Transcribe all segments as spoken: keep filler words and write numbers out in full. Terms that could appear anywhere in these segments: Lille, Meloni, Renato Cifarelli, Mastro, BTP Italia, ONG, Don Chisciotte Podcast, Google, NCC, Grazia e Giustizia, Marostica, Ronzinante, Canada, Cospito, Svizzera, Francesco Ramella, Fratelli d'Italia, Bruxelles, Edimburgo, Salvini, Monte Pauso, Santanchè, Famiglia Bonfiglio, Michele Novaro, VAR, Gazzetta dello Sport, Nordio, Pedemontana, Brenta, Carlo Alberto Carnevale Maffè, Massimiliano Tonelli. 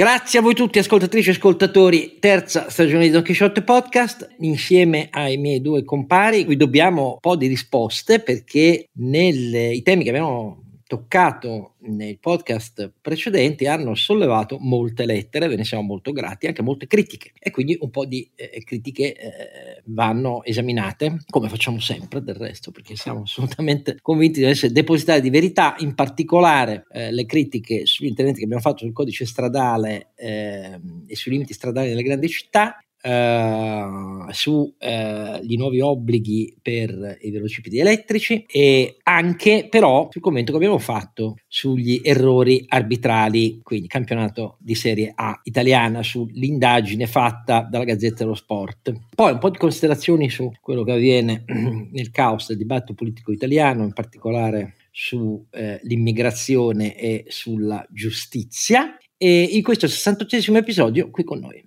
Grazie a voi tutti ascoltatrici e ascoltatori, terza stagione di Don Chisciotte Podcast, insieme ai miei due compari vi dobbiamo un po' di risposte perché nei temi che abbiamo toccato nei podcast precedenti hanno sollevato molte lettere, ve ne siamo molto grati, anche molte critiche e quindi un po' di eh, critiche eh, vanno esaminate, come facciamo sempre del resto, perché siamo assolutamente convinti di essere depositari di verità, in particolare eh, le critiche sugli interventi che abbiamo fatto sul codice stradale eh, e sui limiti stradali delle grandi città, Uh, su uh, gli nuovi obblighi per i velocipedi elettrici e anche però sul commento che abbiamo fatto sugli errori arbitrali, quindi campionato di Serie A italiana, sull'indagine fatta dalla Gazzetta dello Sport. Poi un po' di considerazioni su quello che avviene nel caos del dibattito politico italiano, in particolare sull'immigrazione eh, e sulla giustizia, e in questo sessantottesimo episodio qui con noi.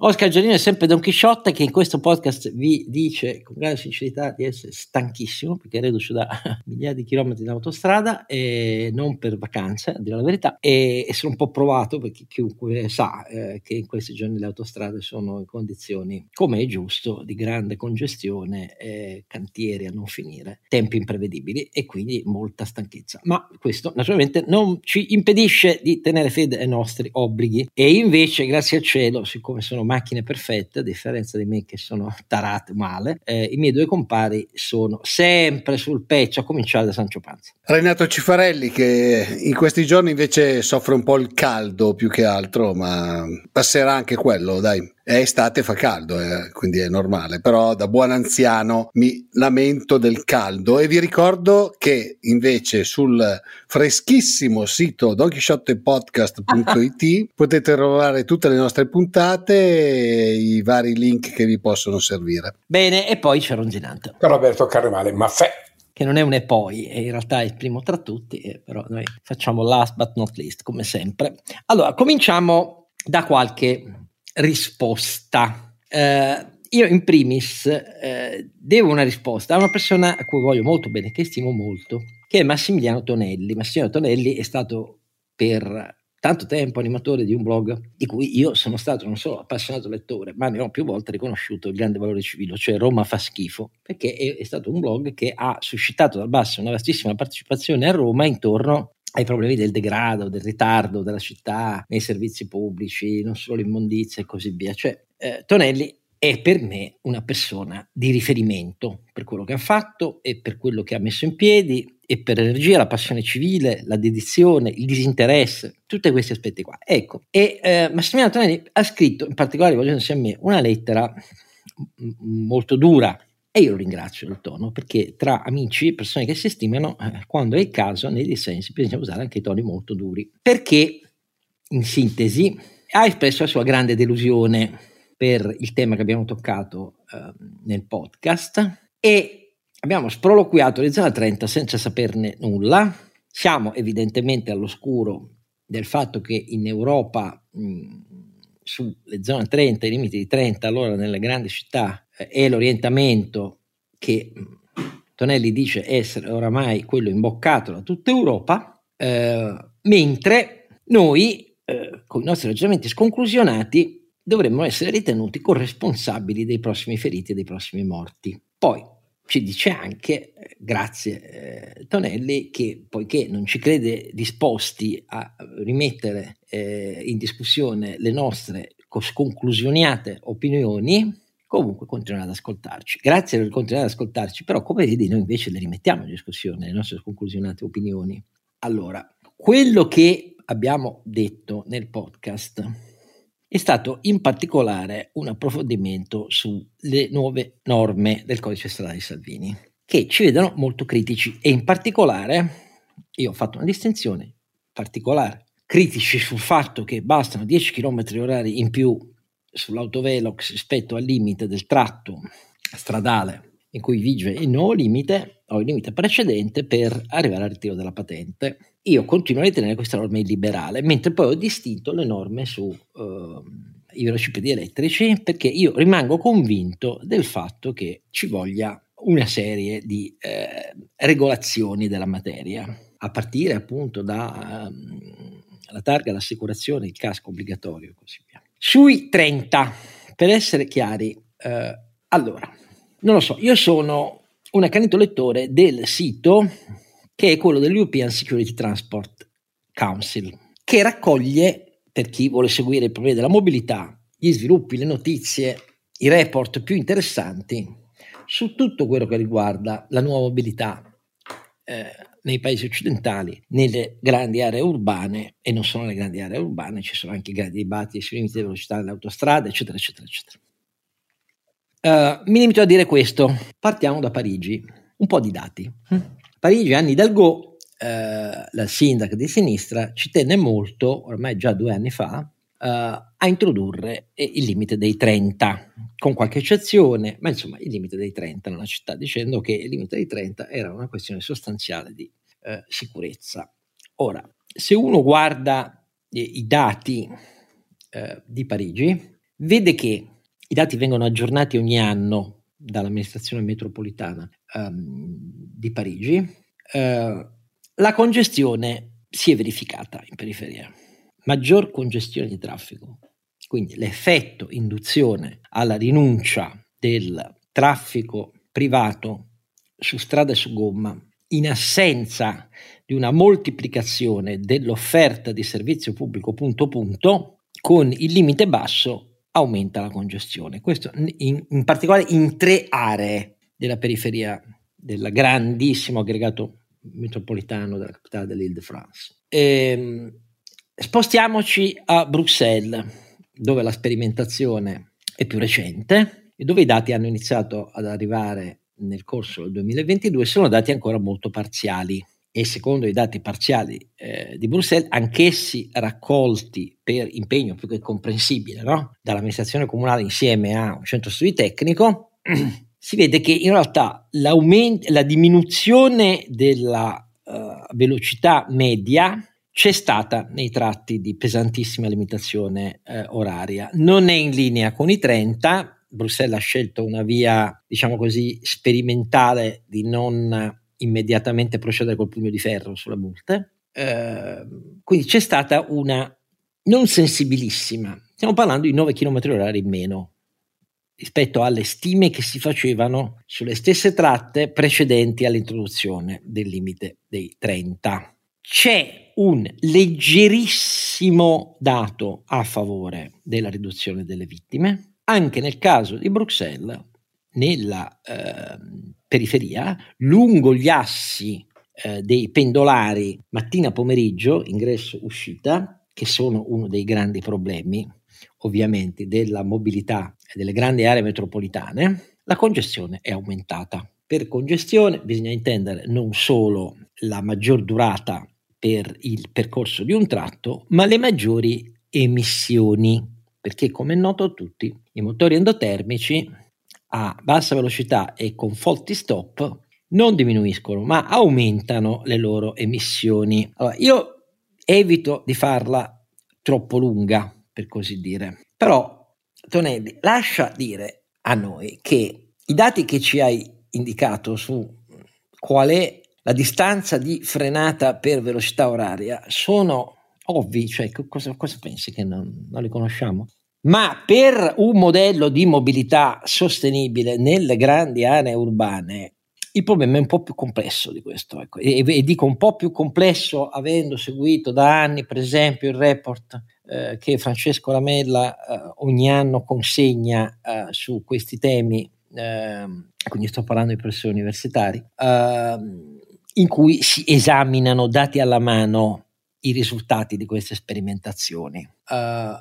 Oscar Giannino è sempre Don Chisciotte, che in questo podcast vi dice con grande sincerità di essere stanchissimo perché reduce da migliaia di chilometri in autostrada e non per vacanze, a dire la verità, e, e sono un po' provato perché chiunque sa eh, che in questi giorni le autostrade sono in condizioni, come è giusto, di grande congestione, eh, cantieri a non finire, tempi imprevedibili e quindi molta stanchezza, ma questo naturalmente non ci impedisce di tenere fede ai nostri obblighi. E invece, grazie al cielo, siccome sono macchine perfette, a differenza di me che sono tarate male, eh, i miei due compari sono sempre sul pezzo, a cominciare da Sancio Panza. Renato Cifarelli, che in questi giorni invece soffre un po' il caldo più che altro, ma passerà anche quello, dai. È estate, fa caldo, eh, quindi è normale, però da buon anziano mi lamento del caldo e vi ricordo che invece sul freschissimo sito don chisciotte podcast punto it potete trovare tutte le nostre puntate e i vari link che vi possono servire. Bene, e poi c'è Ronzinante. Carlo Alberto Carnevale Maffè, che non è un e poi, e in realtà è il primo tra tutti, eh, però noi facciamo last but not least, come sempre. Allora, cominciamo da qualche risposta. Eh, io in primis eh, devo una risposta a una persona a cui voglio molto bene, che stimo molto, che è Massimiliano Tonelli. Massimiliano Tonelli è stato per tanto tempo animatore di un blog di cui io sono stato non solo appassionato lettore, ma ne ho più volte riconosciuto il grande valore civile, cioè Roma fa schifo, perché è, è stato un blog che ha suscitato dal basso una vastissima partecipazione a Roma intorno ai problemi del degrado, del ritardo della città, nei servizi pubblici, non solo l'immondizia e così via. Cioè, eh, Tonelli è per me una persona di riferimento per quello che ha fatto e per quello che ha messo in piedi, e per l'energia, la passione civile, la dedizione, il disinteresse, tutti questi aspetti qua. Ecco, e eh, Massimiliano Tonelli ha scritto, in particolare rivolgendosi a me, una lettera m- molto dura. E io lo ringrazio del tono, perché tra amici e persone che si stimano, eh, quando è il caso, nei dissensi, bisogna usare anche i toni molto duri. Perché, in sintesi, ha espresso la sua grande delusione per il tema che abbiamo toccato eh, nel podcast, e abbiamo sproloquiato le zona trenta senza saperne nulla. Siamo evidentemente all'oscuro del fatto che in Europa, mh, sulle zona trenta, i limiti di trenta, allora nelle grandi città, è l'orientamento che Tonelli dice essere oramai quello imboccato da tutta Europa, eh, mentre noi, eh, con i nostri ragionamenti sconclusionati, dovremmo essere ritenuti corresponsabili dei prossimi feriti e dei prossimi morti. Poi ci dice anche, eh, grazie eh, Tonelli, che poiché non ci crede disposti a rimettere eh, in discussione le nostre sconclusionate opinioni, comunque continuerà ad ascoltarci. Grazie per continuare ad ascoltarci, però come vedi noi invece le rimettiamo in discussione, le nostre sconclusionate opinioni. Allora, quello che abbiamo detto nel podcast è stato in particolare un approfondimento sulle nuove norme del codice stradale di Salvini, che ci vedono molto critici, e in particolare io ho fatto una distinzione particolare. Critici sul fatto che bastano dieci chilometri orari in più sull'autovelox rispetto al limite del tratto stradale in cui vige il nuovo limite o il limite precedente per arrivare al ritiro della patente. Io continuo a ritenere questa norma illiberale, mentre poi ho distinto le norme su eh, i velocipedi elettrici, perché io rimango convinto del fatto che ci voglia una serie di eh, regolazioni della materia, a partire appunto da um, la targa, l'assicurazione, il casco obbligatorio e così via. Sui trenta, per essere chiari, eh, allora, non lo so, io sono un accanito lettore del sito che è quello dell'European Security Transport Council, che raccoglie, per chi vuole seguire i problemi della mobilità, gli sviluppi, le notizie, i report più interessanti su tutto quello che riguarda la nuova mobilità eh, nei paesi occidentali, nelle grandi aree urbane, e non solo nelle grandi aree urbane, ci sono anche i grandi dibattiti sui limiti di velocità delle autostrade, eccetera, eccetera, eccetera. Uh, mi limito a dire questo. Partiamo da Parigi, un po' di dati. Mm. Parigi, Anni Hidalgo, eh, la sindaca di sinistra, ci tenne molto, ormai già due anni fa, Uh, a introdurre il limite dei trenta, con qualche eccezione, ma insomma il limite dei trenta nella città, dicendo che il limite dei trenta era una questione sostanziale di uh, sicurezza. Ora, se uno guarda i, i dati uh, di Parigi, vede che i dati vengono aggiornati ogni anno dall'amministrazione metropolitana um, di Parigi, uh, la congestione si è verificata in periferia. Maggior congestione di traffico, quindi l'effetto induzione alla rinuncia del traffico privato su strada e su gomma, in assenza di una moltiplicazione dell'offerta di servizio pubblico punto punto, con il limite basso aumenta la congestione. Questo in, in particolare in tre aree della periferia del grandissimo aggregato metropolitano della capitale dell'Île-de-France. Ehm, Spostiamoci a Bruxelles, dove la sperimentazione è più recente e dove i dati hanno iniziato ad arrivare nel corso del duemilaventidue, sono dati ancora molto parziali, e secondo i dati parziali eh, di Bruxelles, anch'essi raccolti per impegno più che comprensibile, no? dall'amministrazione comunale insieme a un centro studi tecnico, si vede che in realtà la diminuzione della uh, velocità media c'è stata nei tratti di pesantissima limitazione eh, oraria. Non è in linea con i trenta, Bruxelles ha scelto una via, diciamo così, sperimentale di non immediatamente procedere col pugno di ferro sulla multe, eh, quindi c'è stata una non sensibilissima, stiamo parlando di nove chilometri orari in meno rispetto alle stime che si facevano sulle stesse tratte precedenti all'introduzione del limite dei trenta. C'è un leggerissimo dato a favore della riduzione delle vittime, anche nel caso di Bruxelles, nella eh, periferia, lungo gli assi eh, dei pendolari mattina-pomeriggio, ingresso-uscita, che sono uno dei grandi problemi, ovviamente, della mobilità delle grandi aree metropolitane, la congestione è aumentata. Per congestione bisogna intendere non solo la maggior durata per il percorso di un tratto, ma le maggiori emissioni, perché come è noto a tutti i motori endotermici a bassa velocità e con folti stop non diminuiscono ma aumentano le loro emissioni. Allora, io evito di farla troppo lunga, per così dire, però Tonelli lascia dire a noi che i dati che ci hai indicato su qual è la distanza di frenata per velocità oraria sono ovvi, cioè cosa, cosa pensi che non, non li conosciamo? Ma per un modello di mobilità sostenibile nelle grandi aree urbane il problema è un po' più complesso di questo, ecco. e, e dico un po' più complesso avendo seguito da anni per esempio il report eh, che Francesco Ramella eh, ogni anno consegna eh, su questi temi, eh, quindi sto parlando di professori universitari, eh, in cui si esaminano dati alla mano i risultati di queste sperimentazioni. Uh,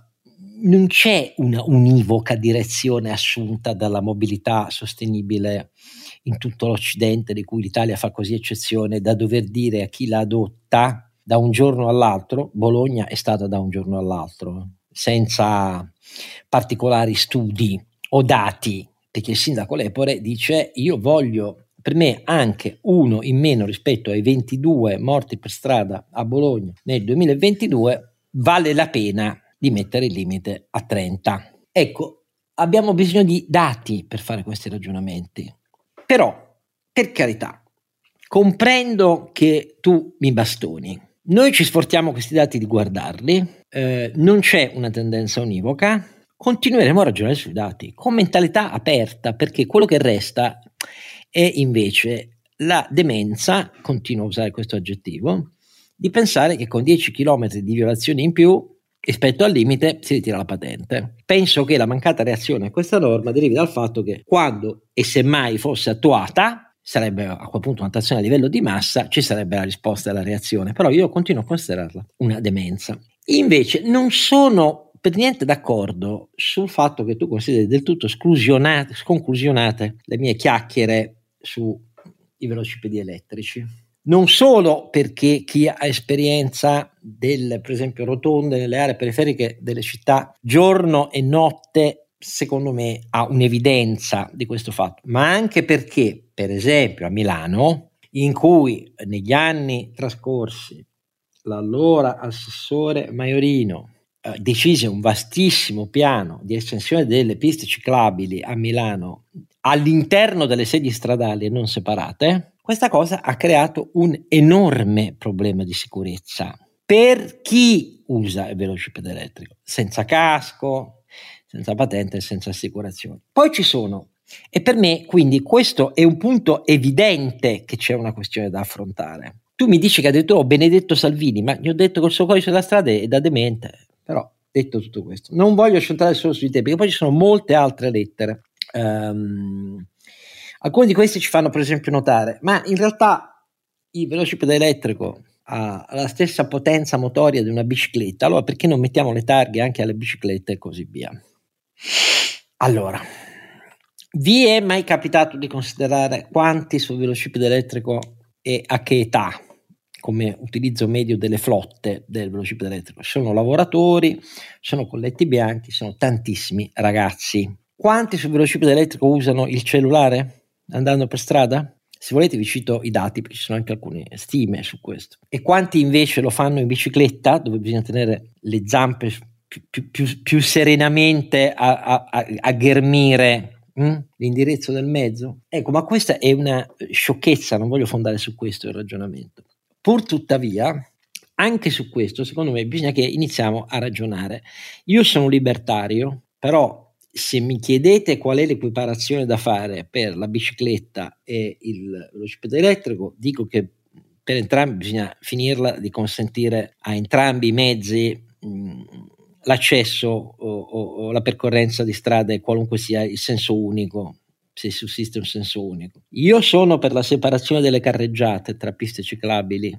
non c'è una univoca direzione assunta dalla mobilità sostenibile in tutto l'Occidente, di cui l'Italia fa così eccezione, da dover dire a chi la adotta da un giorno all'altro. Bologna è stata da un giorno all'altro, senza particolari studi o dati, perché il sindaco Lepore dice io voglio... Per me anche uno in meno rispetto ai ventidue morti per strada a Bologna nel duemilaventidue vale la pena di mettere il limite a trenta. Ecco, abbiamo bisogno di dati per fare questi ragionamenti. Però, per carità, comprendo che tu mi bastoni. Noi ci sforziamo questi dati di guardarli, eh, non c'è una tendenza univoca, continueremo a ragionare sui dati con mentalità aperta, perché quello che resta è invece la demenza, continuo a usare questo aggettivo, di pensare che con dieci chilometri di violazioni in più rispetto al limite si ritira la patente. Penso che la mancata reazione a questa norma derivi dal fatto che quando e semmai fosse attuata, sarebbe a quel punto un'attrazione a livello di massa, ci sarebbe la risposta alla reazione, però io continuo a considerarla una demenza. Invece non sono per niente d'accordo sul fatto che tu consideri del tutto esclusionate, sconclusionate le mie chiacchiere sui velocipedi elettrici. Non solo perché chi ha esperienza del, per esempio, rotonde nelle aree periferiche delle città giorno e notte, secondo me ha un'evidenza di questo fatto, ma anche perché, per esempio, a Milano, in cui negli anni trascorsi l'allora assessore Maiorino eh, decise un vastissimo piano di estensione delle piste ciclabili a Milano all'interno delle sedi stradali e non separate, questa cosa ha creato un enorme problema di sicurezza per chi usa il velocipede elettrico, senza casco, senza patente e senza assicurazione. Poi ci sono, e per me quindi questo è un punto evidente che c'è una questione da affrontare. Tu mi dici che addirittura ho Benedetto Salvini, ma gli ho detto che il suo codice della strada è da demente, però detto tutto questo. Non voglio centrare solo sui temi, perché poi ci sono molte altre lettere. Um, Alcuni di questi ci fanno per esempio notare, ma in realtà il velocipede elettrico ha la stessa potenza motoria di una bicicletta, allora perché non mettiamo le targhe anche alle biciclette e così via? Allora, vi è mai capitato di considerare quanti sul velocipede elettrico e a che età, come utilizzo medio delle flotte del velocipede elettrico? Sono lavoratori, sono colletti bianchi, sono tantissimi ragazzi. Quanti sul velocipede elettrico usano il cellulare andando per strada? Se volete vi cito i dati, perché ci sono anche alcune stime su questo. E quanti invece lo fanno in bicicletta, dove bisogna tenere le zampe più, più, più, più serenamente a, a, a, a ghermire mh? l'indirizzo del mezzo? Ecco, ma questa è una sciocchezza, non voglio fondare su questo il ragionamento. Pur tuttavia, anche su questo, secondo me, bisogna che iniziamo a ragionare. Io sono libertario, però se mi chiedete qual è l'equiparazione da fare per la bicicletta e il velocipede elettrico, dico che per entrambi bisogna finirla di consentire a entrambi i mezzi mh, l'accesso o, o, o la percorrenza di strade, qualunque sia il senso unico, se sussiste un senso unico. Io sono per la separazione delle carreggiate tra piste ciclabili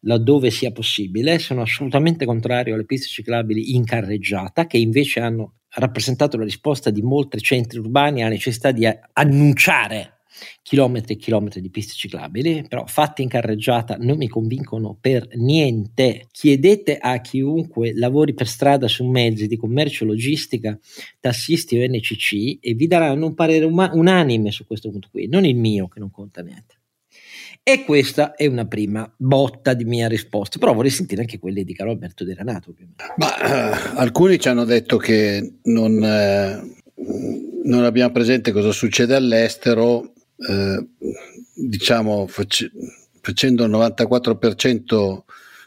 laddove sia possibile, sono assolutamente contrario alle piste ciclabili in carreggiata, che invece hanno rappresentato la risposta di molti centri urbani alla necessità di annunciare chilometri e chilometri di piste ciclabili, però fatte in carreggiata non mi convincono per niente. Chiedete a chiunque lavori per strada su mezzi di commercio, logistica, tassisti o N C C e vi daranno un parere um- unanime su questo punto qui, non il mio che non conta niente. E questa è una prima botta di mia risposta, però vorrei sentire anche quelle di Carlo Alberto e di Renato, ovviamente. Ma eh, alcuni ci hanno detto che non, eh, non abbiamo presente cosa succede all'estero, eh, diciamo fac- facendo il novantaquattro per cento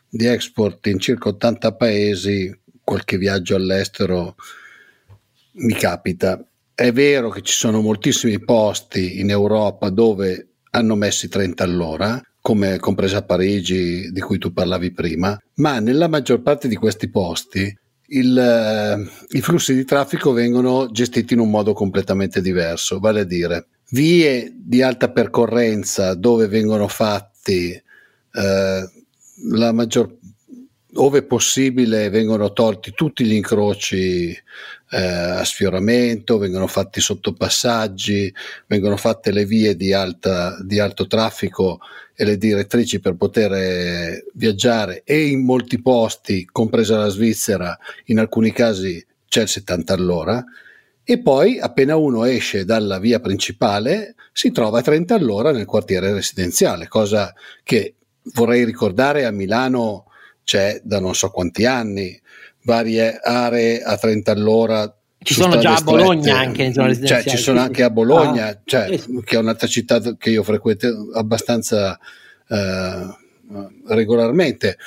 di export in circa ottanta paesi, qualche viaggio all'estero mi capita. È vero che ci sono moltissimi posti in Europa dove hanno messi trenta all'ora, come compresa Parigi di cui tu parlavi prima, ma nella maggior parte di questi posti il, eh, i flussi di traffico vengono gestiti in un modo completamente diverso, vale a dire vie di alta percorrenza dove vengono fatti eh, la maggior, ove possibile vengono tolti tutti gli incroci eh, a sfioramento, vengono fatti sottopassaggi, vengono fatte le vie di, alta, di alto traffico e le direttrici per poter viaggiare, e in molti posti, compresa la Svizzera, in alcuni casi c'è il settanta all'ora, e poi appena uno esce dalla via principale si trova a trenta all'ora nel quartiere residenziale, cosa che vorrei ricordare a Milano c'è da non so quanti anni, varie aree a trenta all'ora. Ci sono già a Bologna strette, anche in zona residenziale, cioè ci sono anche a Bologna, ah, cioè, sì. che è un'altra città che io frequento abbastanza eh, regolarmente,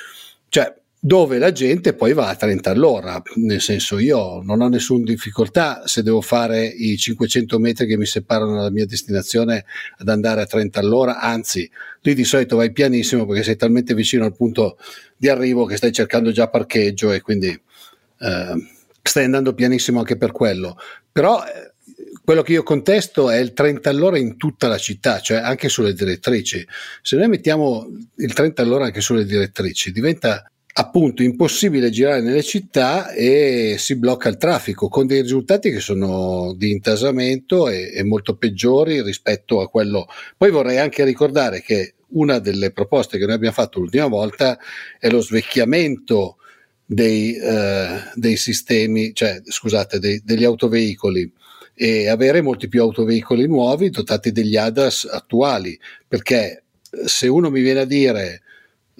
cioè dove la gente poi va a trenta all'ora, nel senso io non ho nessuna difficoltà se devo fare i cinquecento metri che mi separano dalla mia destinazione ad andare a trenta all'ora, anzi lì di solito vai pianissimo perché sei talmente vicino al punto di arrivo che stai cercando già parcheggio e quindi eh, stai andando pianissimo anche per quello. Però eh, quello che io contesto è il trenta all'ora in tutta la città, cioè anche sulle direttrici. Se noi mettiamo il trenta all'ora anche sulle direttrici diventa appunto impossibile girare nelle città e si blocca il traffico, con dei risultati che sono di intasamento e, e molto peggiori rispetto a quello. Poi vorrei anche ricordare che una delle proposte che noi abbiamo fatto l'ultima volta è lo svecchiamento dei, eh, dei sistemi, cioè scusate, dei, degli autoveicoli, e avere molti più autoveicoli nuovi dotati degli A D A S attuali, perché se uno mi viene a dire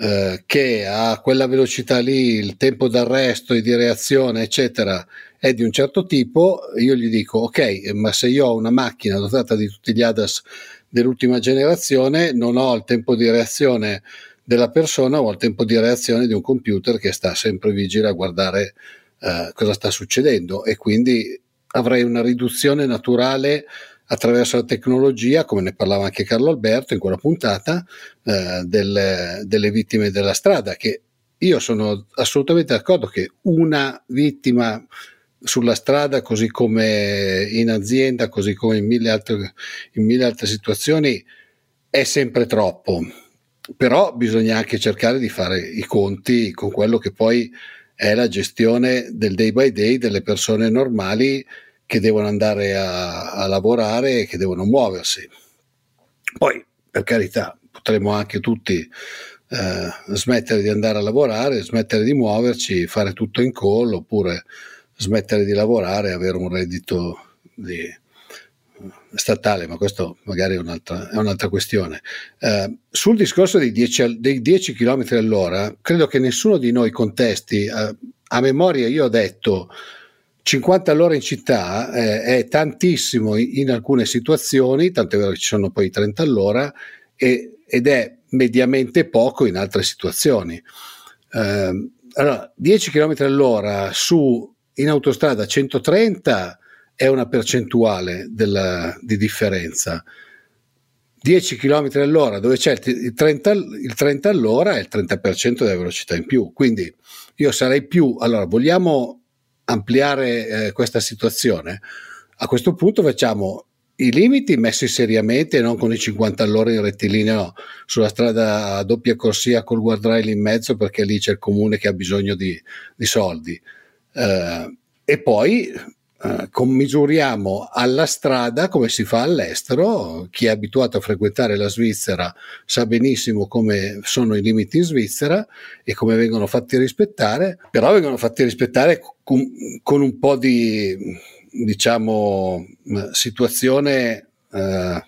Uh, che a quella velocità lì il tempo d'arresto e di reazione eccetera è di un certo tipo, io gli dico ok, ma se io ho una macchina dotata di tutti gli A D A S dell'ultima generazione non ho il tempo di reazione della persona, ho il tempo di reazione di un computer che sta sempre vigile a guardare uh, cosa sta succedendo, e quindi avrei una riduzione naturale attraverso la tecnologia, come ne parlava anche Carlo Alberto in quella puntata, eh, delle, delle vittime della strada, che io sono assolutamente d'accordo che una vittima sulla strada, così come in azienda, così come in mille altre, in mille altre situazioni, è sempre troppo. Però bisogna anche cercare di fare i conti con quello che poi è la gestione del day by day delle persone normali che devono andare a, a lavorare e che devono muoversi. Poi, per carità, potremmo anche tutti eh, smettere di andare a lavorare, smettere di muoverci, fare tutto in call, oppure smettere di lavorare e avere un reddito di, statale, ma questo magari è un'altra, è un'altra questione. Eh, sul discorso dei dieci chilometri all'ora, credo che nessuno di noi contesti, eh, a memoria io ho detto cinquanta all'ora in città eh, è tantissimo in alcune situazioni, tanto è vero che ci sono poi trenta all'ora, e, ed è mediamente poco in altre situazioni. Eh, allora, dieci chilometri all'ora su, in autostrada centotrenta è una percentuale della, di differenza. dieci chilometri all'ora dove c'è il trenta all'ora è il trenta per cento della velocità in più. Quindi io sarei più, allora vogliamo ampliare eh, questa situazione, a questo punto facciamo i limiti messi seriamente e non con i cinquanta all'ora in rettilineo sulla strada a doppia corsia col guardrail in mezzo, perché lì c'è il comune che ha bisogno di, di soldi, eh, e poi eh, commisuriamo alla strada come si fa all'estero. Chi è abituato a frequentare la Svizzera sa benissimo come sono i limiti in Svizzera e come vengono fatti rispettare, però vengono fatti rispettare con un po' di, diciamo, situazione eh, un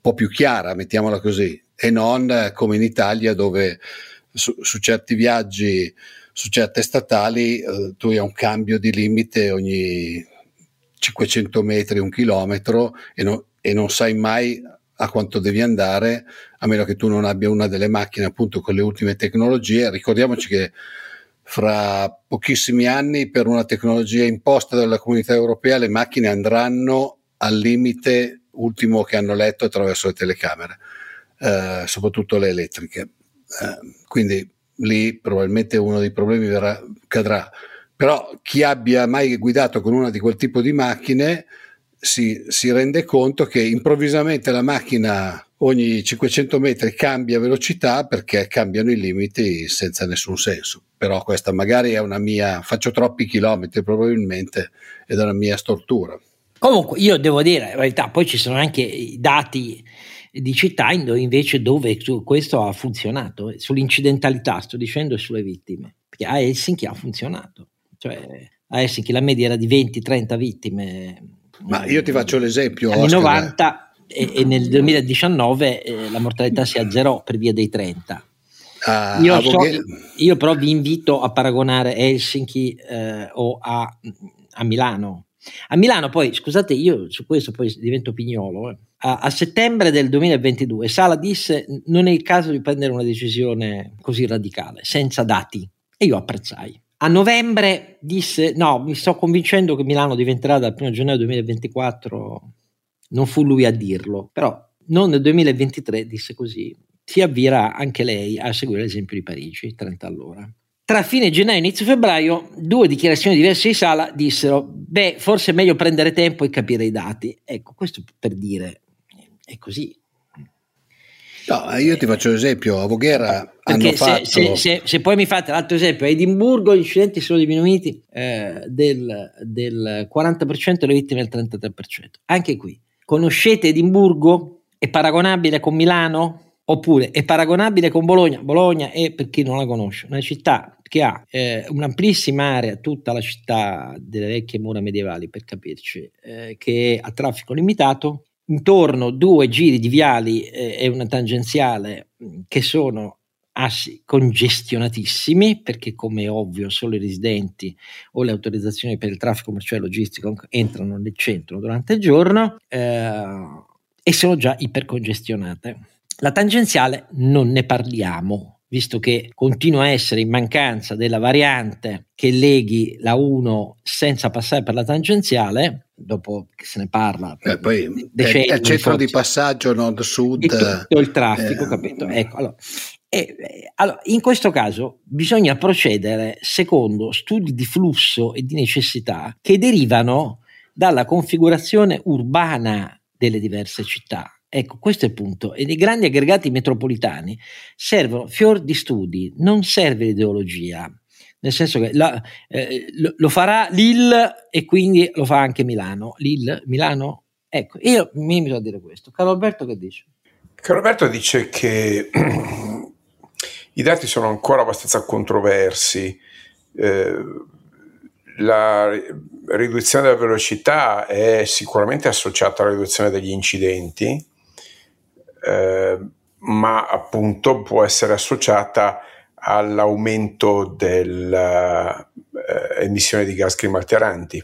po' più chiara, mettiamola così, e non come in Italia dove su, su certi viaggi, su certe statali, eh, tu hai un cambio di limite ogni cinquecento metri, un chilometro, e, no, e non sai mai a quanto devi andare, a meno che tu non abbia una delle macchine appunto con le ultime tecnologie. Ricordiamoci che fra pochissimi anni, per una tecnologia imposta dalla Comunità Europea, le macchine andranno al limite ultimo che hanno letto attraverso le telecamere, eh, soprattutto le elettriche. Eh, quindi lì probabilmente uno dei problemi verrà, cadrà. Però chi abbia mai guidato con una di quel tipo di macchine si, si rende conto che improvvisamente la macchina ogni cinquecento metri cambia velocità perché cambiano i limiti senza nessun senso. Però questa magari è una mia, faccio troppi chilometri probabilmente, ed è una mia stortura. Comunque io devo dire la verità, poi ci sono anche i dati di città invece dove questo ha funzionato, sull'incidentalità sto dicendo, sulle vittime, perché a Helsinki ha funzionato, cioè a Helsinki la media era di venti trenta vittime. Ma io ti faccio l'esempio, anni Oscar, novanta eh. e, e nel duemiladiciannove eh, la mortalità si azzerò per via dei trenta. A, io, a so, io però vi invito a paragonare Helsinki eh, o a, a Milano. A Milano poi, scusate, io su questo poi divento pignolo, eh. a, a settembre del duemilaventidue Sala disse: non è il caso di prendere una decisione così radicale, senza dati, e io apprezzai. A novembre disse: no, mi sto convincendo che Milano diventerà dal primo gennaio duemilaventiquattro, non fu lui a dirlo, però non nel duemilaventitré disse così: si avvira anche lei a seguire l'esempio di Parigi, trenta all'ora. Tra fine gennaio e inizio febbraio due dichiarazioni diverse di Sala dissero: beh, forse è meglio prendere tempo e capire i dati. Ecco, questo per dire, è così. No, io ti faccio l'esempio, a Voghera hanno se, fatto… Se, se, se poi mi fate l'altro esempio, a Edimburgo gli incidenti sono diminuiti eh, del, del quaranta per cento e le vittime del trentatré per cento. Anche qui, conoscete Edimburgo? È paragonabile con Milano? Oppure è paragonabile con Bologna? Bologna è, per chi non la conosce, una città che ha eh, un'amplissima area, tutta la città delle vecchie mura medievali per capirci, eh, che è a traffico limitato, intorno due giri di viali eh, e una tangenziale che sono assi congestionatissimi, perché come è ovvio solo i residenti o le autorizzazioni per il traffico commerciale logistico entrano nel centro durante il giorno eh, e sono già ipercongestionate. La tangenziale non ne parliamo, visto che continua a essere in mancanza della variante che leghi la uno senza passare per la tangenziale, dopo che se ne parla per eh, poi decenni, è il centro forse, di passaggio nord-sud. E tutto il traffico, eh, capito? Ecco, allora, e, allora, in questo caso bisogna procedere secondo studi di flusso e di necessità che derivano dalla configurazione urbana delle diverse città. Ecco, questo è il punto. E nei grandi aggregati metropolitani servono fior di studi, non serve l'ideologia, nel senso che la, eh, lo, lo farà Lille e quindi lo fa anche Milano. Lille, Milano, ecco, io mi invito a dire questo. Carlo Alberto che dice? Carlo Alberto dice che i dati sono ancora abbastanza controversi, eh, la riduzione della velocità è sicuramente associata alla riduzione degli incidenti, Eh, ma appunto può essere associata all'aumento dell'emissione eh, di gas climalteranti.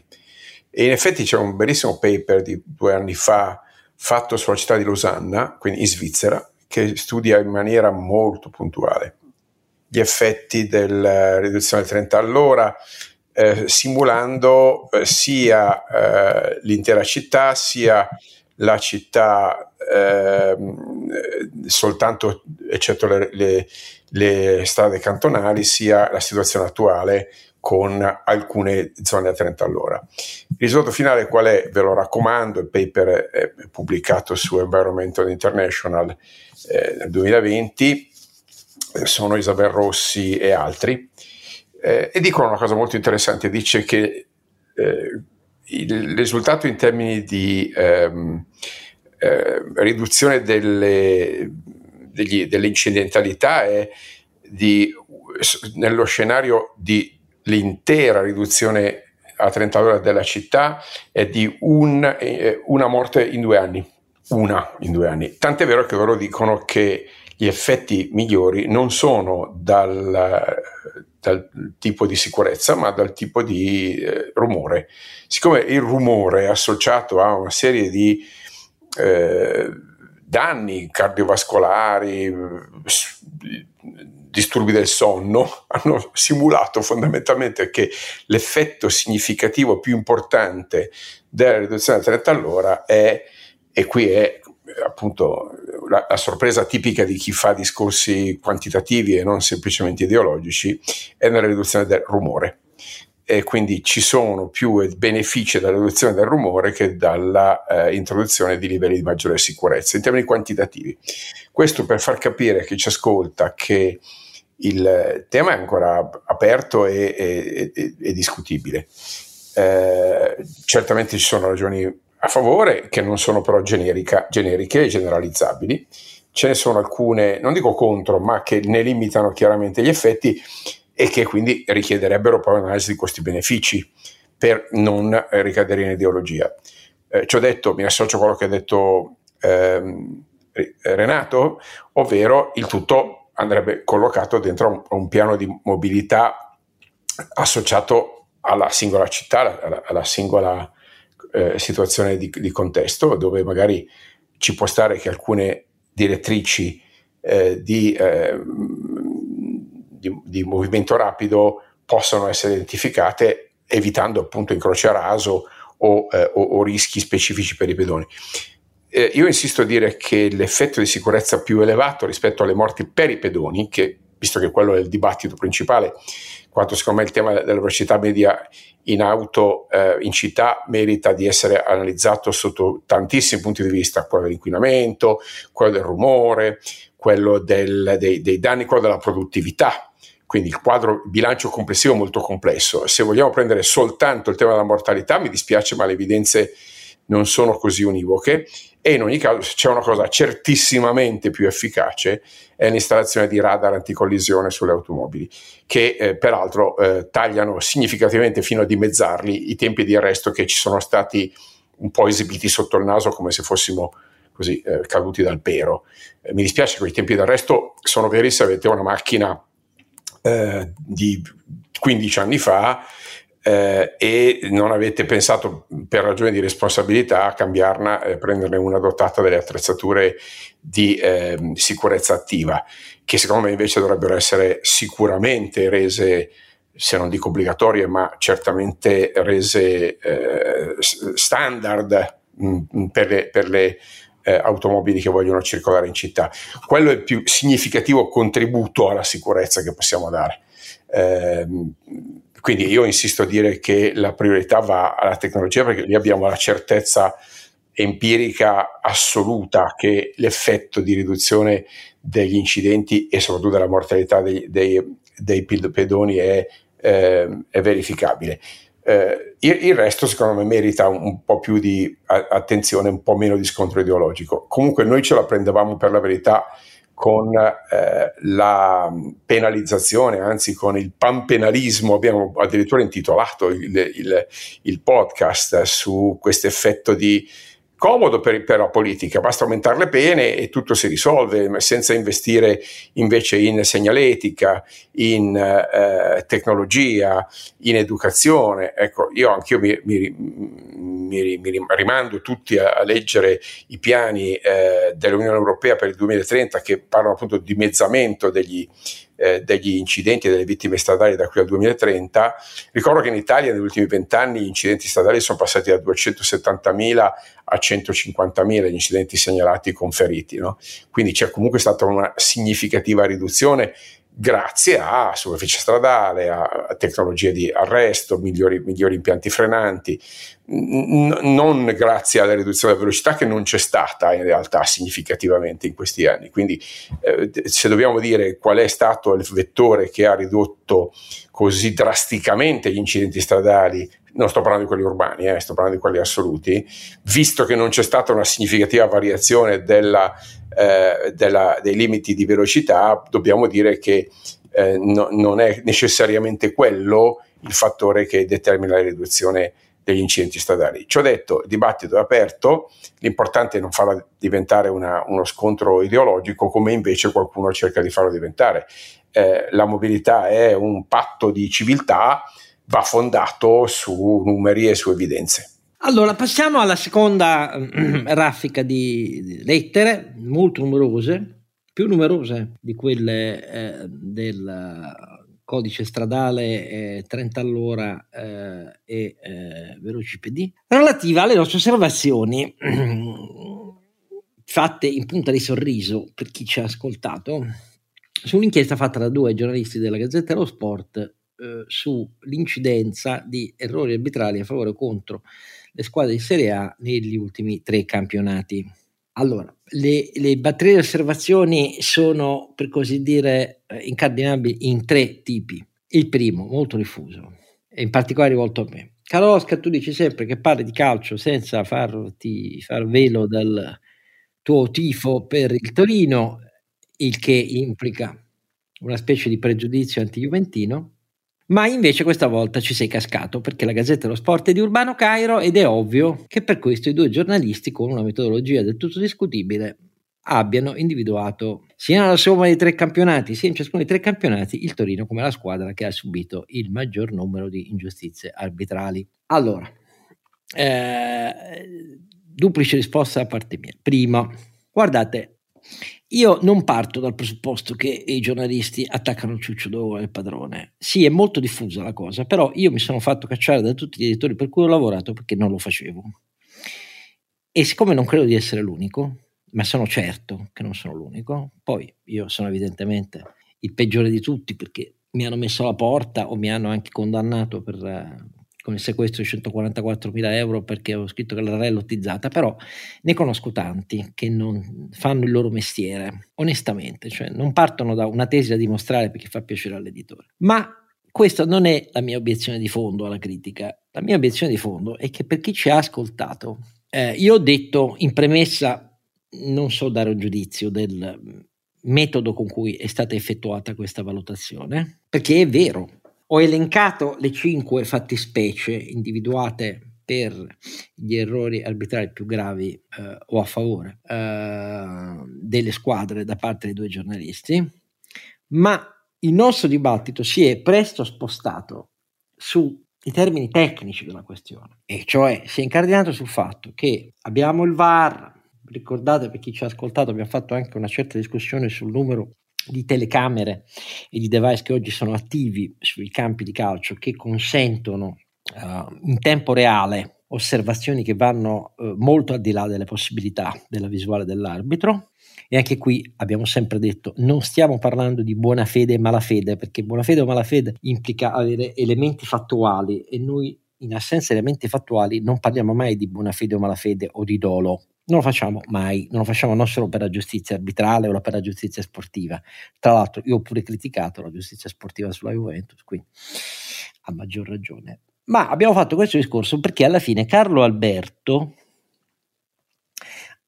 E in effetti c'è un bellissimo paper di due anni fa fatto sulla città di Losanna, quindi in Svizzera, che studia in maniera molto puntuale gli effetti della riduzione del trenta all'ora, eh, simulando eh, sia eh, l'intera città sia la città eh, soltanto, eccetto le, le, le strade cantonali, sia la situazione attuale con alcune zone a trenta all'ora. Il risultato finale qual è? Ve lo raccomando, il paper è pubblicato su Environmental International eh, nel duemilaventi, sono Isabel Rossi e altri, eh, e dicono una cosa molto interessante, dice che eh, il risultato in termini di ehm, eh, riduzione delle, degli, dell'incidentalità è di, nello scenario di l'intera riduzione a trenta all'ora della città, è di un, eh, una morte in due anni, una in due anni. Tant'è vero che loro dicono che gli effetti migliori non sono dal, dal tipo di sicurezza, ma dal tipo di eh, rumore. Siccome il rumore è associato a una serie di eh, danni cardiovascolari, disturbi del sonno, hanno simulato fondamentalmente che l'effetto significativo più importante della riduzione a trenta all'ora è, e qui è appunto la, la sorpresa tipica di chi fa discorsi quantitativi e non semplicemente ideologici, è nella riduzione del rumore, e quindi ci sono più benefici dalla riduzione del rumore che dalla eh, introduzione di livelli di maggiore sicurezza in termini quantitativi. Questo per far capire a chi ci ascolta che il tema è ancora aperto e, e, e, e discutibile. Eh, certamente ci sono ragioni a favore, che non sono però generica, generiche e generalizzabili, ce ne sono alcune, non dico contro, ma che ne limitano chiaramente gli effetti e che quindi richiederebbero poi un'analisi di costi-benefici per non ricadere in ideologia. Eh, ci ho detto, mi associo a quello che ha detto ehm, Renato, ovvero il tutto andrebbe collocato dentro un, un piano di mobilità associato alla singola città, alla, alla singola eh, situazione di, di contesto, dove magari ci può stare che alcune direttrici eh, di, eh, di, di movimento rapido possano essere identificate, evitando appunto incroci a raso o, eh, o, o rischi specifici per i pedoni. Eh, io insisto a dire che l'effetto di sicurezza più elevato rispetto alle morti per i pedoni, che visto che quello è il dibattito principale, quanto secondo me il tema della velocità media in auto eh, in città merita di essere analizzato sotto tantissimi punti di vista, quello dell'inquinamento, quello del rumore, quello del, dei, dei danni, quello della produttività. Quindi il quadro bilancio complessivo è molto complesso. Se vogliamo prendere soltanto il tema della mortalità, mi dispiace, ma le evidenze non sono così univoche, e in ogni caso se c'è una cosa certissimamente più efficace è l'installazione di radar anticollisione sulle automobili, che eh, peraltro eh, tagliano significativamente, fino a dimezzarli, i tempi di arresto che ci sono stati un po' esibiti sotto il naso come se fossimo così eh, caduti dal pero. Eh, mi dispiace che i tempi di arresto sono veri se avete una macchina eh, di quindici anni fa Eh, e non avete pensato, per ragioni di responsabilità, a cambiarla, eh, prenderne una dotata delle attrezzature di eh, sicurezza attiva, che secondo me invece dovrebbero essere sicuramente rese, se non dico obbligatorie, ma certamente rese eh, standard mh, per le, per le eh, automobili che vogliono circolare in città. Quello è il più significativo contributo alla sicurezza che possiamo dare. Eh, Quindi io insisto a dire che la priorità va alla tecnologia, perché lì abbiamo la certezza empirica assoluta che l'effetto di riduzione degli incidenti e soprattutto della mortalità dei, dei, dei pedoni è, eh, è verificabile. Eh, il, il resto secondo me merita un, un po' più di a, attenzione, un po' meno di scontro ideologico. Comunque noi ce la prendevamo, per la verità, con eh, la penalizzazione, anzi con il panpenalismo. Abbiamo addirittura intitolato il, il, il podcast su questo effetto di comodo per, per la politica: basta aumentare le pene e tutto si risolve, senza investire invece in segnaletica, in eh, tecnologia, in educazione. Ecco, io anch'io mi, mi, mi, mi rimando tutti a, a leggere i piani eh, dell'Unione Europea per il duemilatrenta, che parlano appunto di dimezzamento degli, eh, degli incidenti e delle vittime stradali da qui al duemilatrenta. Ricordo che in Italia negli ultimi vent'anni gli incidenti stradali sono passati da duecentosettantamila a centocinquantamila gli incidenti segnalati con feriti, no? Quindi c'è comunque stata una significativa riduzione grazie a superficie stradale, a tecnologie di arresto, migliori, migliori impianti frenanti, n- non grazie alla riduzione della velocità, che non c'è stata in realtà significativamente in questi anni. Quindi eh, se dobbiamo dire qual è stato il vettore che ha ridotto così drasticamente gli incidenti stradali, non sto parlando di quelli urbani, eh, sto parlando di quelli assoluti, visto che non c'è stata una significativa variazione della, eh, della, dei limiti di velocità, dobbiamo dire che eh, no, non è necessariamente quello il fattore che determina la riduzione degli incidenti stradali. Ci ho detto, il dibattito è aperto, l'importante è non farla diventare una, uno scontro ideologico, come invece qualcuno cerca di farlo diventare. Eh, la mobilità è un patto di civiltà, va fondato su numeri e su evidenze. Allora, passiamo alla seconda raffica di lettere, molto numerose, più numerose di quelle eh, del codice stradale eh, trenta all'ora eh, e eh, veloci P D, relativa alle nostre osservazioni fatte in punta di sorriso per chi ci ha ascoltato, su un'inchiesta fatta da due giornalisti della Gazzetta dello Sport sull'incidenza di errori arbitrali a favore o contro le squadre di Serie A negli ultimi tre campionati. Allora, le, le batterie di osservazioni sono, per così dire, incardinabili in tre tipi. Il primo, molto diffuso, e in particolare rivolto a me: caro Oscar, tu dici sempre che parli di calcio senza farti far velo dal tuo tifo per il Torino, il che implica una specie di pregiudizio anti-juventino. Ma invece questa volta ci sei cascato, perché la Gazzetta dello Sport è di Urbano Cairo ed è ovvio che per questo i due giornalisti, con una metodologia del tutto discutibile, abbiano individuato sia nella somma dei tre campionati sia in ciascuno dei tre campionati il Torino come la squadra che ha subito il maggior numero di ingiustizie arbitrali. Allora, eh, duplice risposta da parte mia. Prima, guardate, io non parto dal presupposto che i giornalisti attaccano il ciuccio dove vuole il padrone. Sì, è molto diffusa la cosa, però io mi sono fatto cacciare da tutti gli editori per cui ho lavorato perché non lo facevo. E siccome non credo di essere l'unico, ma sono certo che non sono l'unico, poi io sono evidentemente il peggiore di tutti perché mi hanno messo alla porta o mi hanno anche condannato per, eh, con il sequestro di centoquarantaquattromila euro perché avevo scritto che la RAI è lottizzata, però ne conosco tanti che non fanno il loro mestiere, onestamente, cioè non partono da una tesi da dimostrare perché fa piacere all'editore. Ma questa non è la mia obiezione di fondo alla critica, la mia obiezione di fondo è che per chi ci ha ascoltato, eh, io ho detto in premessa non so dare un giudizio del metodo con cui è stata effettuata questa valutazione, perché è vero, ho elencato le cinque fattispecie individuate per gli errori arbitrali più gravi eh, o a favore eh, delle squadre da parte dei due giornalisti, ma il nostro dibattito si è presto spostato su i termini tecnici della questione, e cioè si è incardinato sul fatto che abbiamo il V A R. Ricordate, per chi ci ha ascoltato, abbiamo fatto anche una certa discussione sul numero di telecamere e di device che oggi sono attivi sui campi di calcio, che consentono uh, in tempo reale osservazioni che vanno uh, molto al di là delle possibilità della visuale dell'arbitro. E anche qui abbiamo sempre detto non stiamo parlando di buona fede e malafede, perché buona fede o malafede implica avere elementi fattuali, e noi in assenza di elementi fattuali non parliamo mai di buona fede o malafede o di dolo. Non lo facciamo mai, non lo facciamo non solo per la giustizia arbitrale o la per la giustizia sportiva. Tra l'altro io ho pure criticato la giustizia sportiva sulla Juventus, quindi a maggior ragione. Ma abbiamo fatto questo discorso perché alla fine Carlo Alberto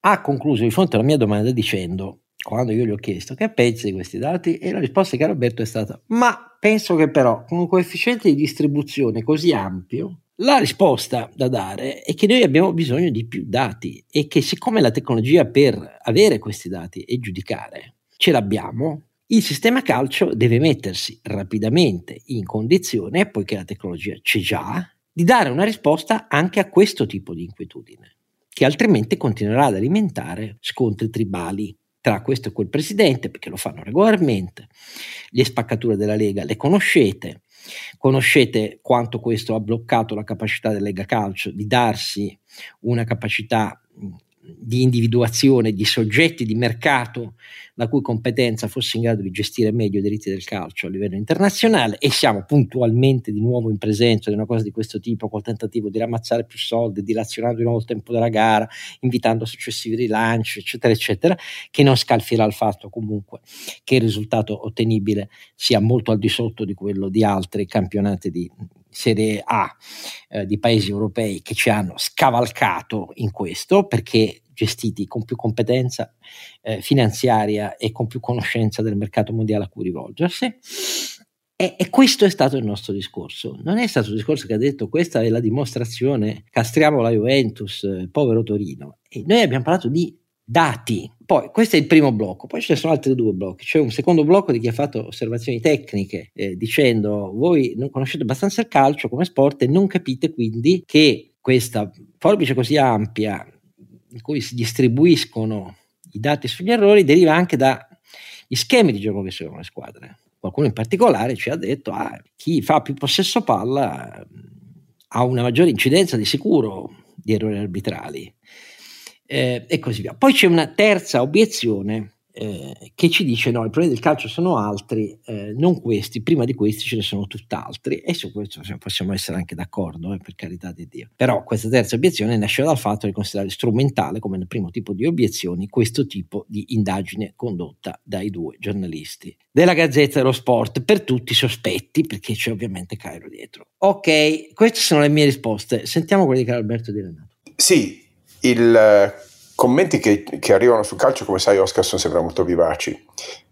ha concluso di fronte alla mia domanda dicendo, quando io gli ho chiesto che pensi di questi dati, e la risposta di Carlo Alberto è stata: ma penso che però con un coefficiente di distribuzione così ampio, la risposta da dare è che noi abbiamo bisogno di più dati, e che siccome la tecnologia per avere questi dati e giudicare ce l'abbiamo, il sistema calcio deve mettersi rapidamente in condizione, poiché la tecnologia c'è già, di dare una risposta anche a questo tipo di inquietudine, che altrimenti continuerà ad alimentare scontri tribali tra questo e quel presidente, perché lo fanno regolarmente. Le spaccature della Lega le conoscete. Conoscete quanto questo ha bloccato la capacità della Lega Calcio di darsi una capacità di individuazione di soggetti di mercato la cui competenza fosse in grado di gestire meglio i diritti del calcio a livello internazionale, e siamo puntualmente di nuovo in presenza di una cosa di questo tipo, col tentativo di ramazzare più soldi, dilazionando di nuovo il tempo della gara, invitando successivi rilanci, eccetera eccetera, che non scalfierà il fatto comunque che il risultato ottenibile sia molto al di sotto di quello di altri campionati di Serie A eh, di paesi europei, che ci hanno scavalcato in questo, perché gestiti con più competenza eh, finanziaria e con più conoscenza del mercato mondiale a cui rivolgersi. E, e questo è stato il nostro discorso. Non è stato un discorso che ha detto questa è la dimostrazione, castriamo la Juventus, eh, povero Torino. E noi abbiamo parlato di dati. Poi questo è il primo blocco, poi ci sono altri due blocchi, c'è un secondo blocco di chi ha fatto osservazioni tecniche eh, dicendo voi non conoscete abbastanza il calcio come sport e non capite quindi che questa forbice così ampia in cui si distribuiscono i dati sugli errori deriva anche dagli schemi di gioco che seguono le squadre. Qualcuno in particolare ci ha detto ah, chi fa più possesso palla ha una maggiore incidenza di sicuro di errori arbitrali. Eh, e così via. Poi c'è una terza obiezione eh, che ci dice no, i problemi del calcio sono altri, eh, non questi, prima di questi ce ne sono tutt'altri, e su questo possiamo essere anche d'accordo, eh, per carità di Dio. Però questa terza obiezione nasce dal fatto di considerare strumentale, come nel primo tipo di obiezioni, questo tipo di indagine condotta dai due giornalisti della Gazzetta dello Sport, per tutti i sospetti, perché c'è ovviamente Cairo dietro. Ok, queste sono le mie risposte, sentiamo quelle di Carlo Alberto e di Renato. Sì, i commenti che, che arrivano sul calcio, come sai Oscar, sono sempre molto vivaci.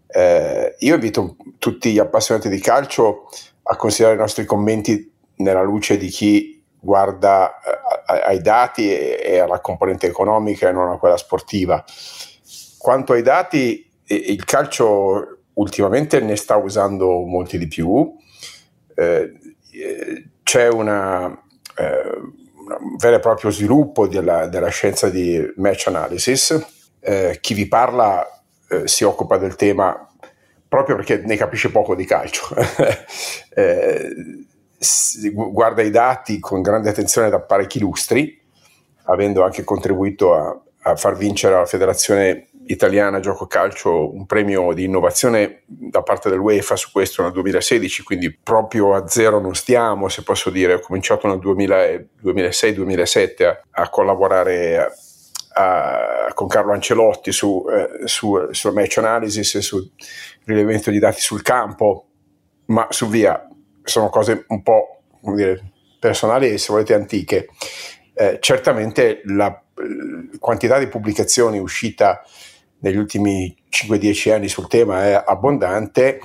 Eh, io invito tutti gli appassionati di calcio a considerare i nostri commenti nella luce di chi guarda a, a, ai dati e, e alla componente economica e non a quella sportiva. Quanto ai dati, il calcio ultimamente ne sta usando molti di più, eh, c'è una, eh, un vero e proprio sviluppo della, della scienza di match analysis, eh, chi vi parla eh, si occupa del tema proprio perché ne capisce poco di calcio, eh, guarda i dati con grande attenzione da parecchi lustri, avendo anche contribuito a, a far vincere alla Federazione Italiana Gioco Calcio un premio di innovazione da parte dell'UEFA su questo nel duemilasedici, quindi proprio a zero non stiamo, se posso dire. Ho cominciato nel duemila, duemilasei duemilasette a, a collaborare a, a, con Carlo Ancelotti su, eh, su, su match analysis e sul rilevamento di dati sul campo, ma su via, sono cose un po', come dire, personali e se volete antiche. Eh, certamente la eh, quantità di pubblicazioni uscita negli ultimi cinque dieci anni sul tema è abbondante,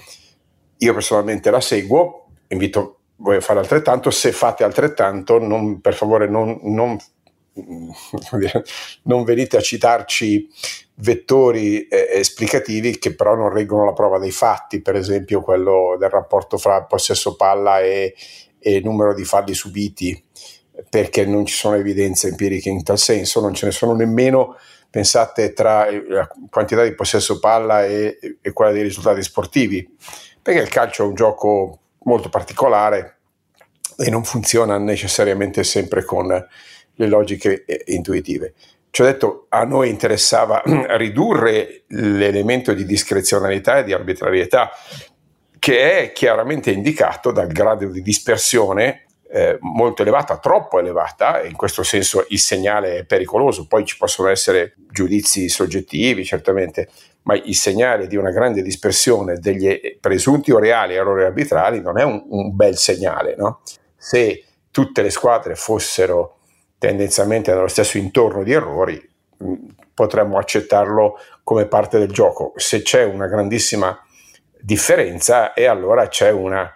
io personalmente la seguo, invito voi a fare altrettanto. Se fate altrettanto, non, per favore non, non, non venite a citarci vettori eh, esplicativi che però non reggono la prova dei fatti, per esempio quello del rapporto fra possesso palla e, e numero di falli subiti, perché non ci sono evidenze empiriche in tal senso, non ce ne sono nemmeno, pensate, tra la quantità di possesso palla e, e quella dei risultati sportivi, perché il calcio è un gioco molto particolare e non funziona necessariamente sempre con le logiche intuitive. Ci ho detto, a noi interessava ridurre l'elemento di discrezionalità e di arbitrarietà, che è chiaramente indicato dal grado di dispersione Eh, molto elevata, troppo elevata, e in questo senso il segnale è pericoloso. Poi ci possono essere giudizi soggettivi, certamente, ma il segnale di una grande dispersione degli presunti o reali errori arbitrali non è un, un bel segnale, no? Se tutte le squadre fossero tendenzialmente nello stesso intorno di errori, mh, potremmo accettarlo come parte del gioco. Se c'è una grandissima differenza, e allora c'è una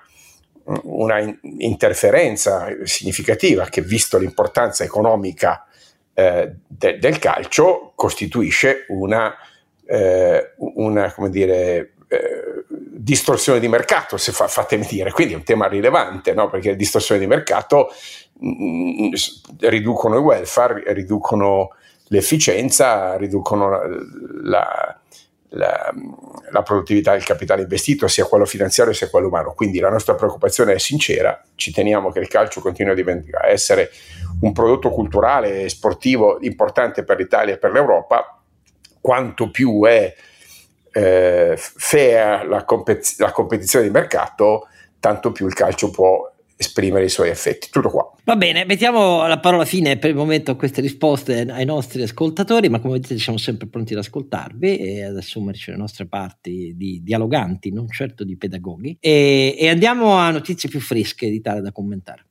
una interferenza significativa che, visto l'importanza economica eh, de- del calcio, costituisce una, eh, una come dire, eh, distorsione di mercato, se fa- fatemi dire. Quindi è un tema rilevante, no? Perché le distorsioni di mercato mh, riducono il welfare, riducono l'efficienza, riducono la, la La, la produttività del capitale investito, sia quello finanziario sia quello umano. Quindi la nostra preoccupazione è sincera, ci teniamo che il calcio continui a, divent- a essere un prodotto culturale e sportivo importante per l'Italia e per l'Europa, quanto più è eh, fair la, compet- la competizione di mercato, tanto più il calcio può esprimere i suoi effetti. Tutto qua. Va bene, mettiamo la parola fine per il momento a queste risposte ai nostri ascoltatori, ma come vedete siamo sempre pronti ad ascoltarvi e ad assumerci le nostre parti di dialoganti, non certo di pedagoghi, e, e andiamo a notizie più fresche di tale da commentare.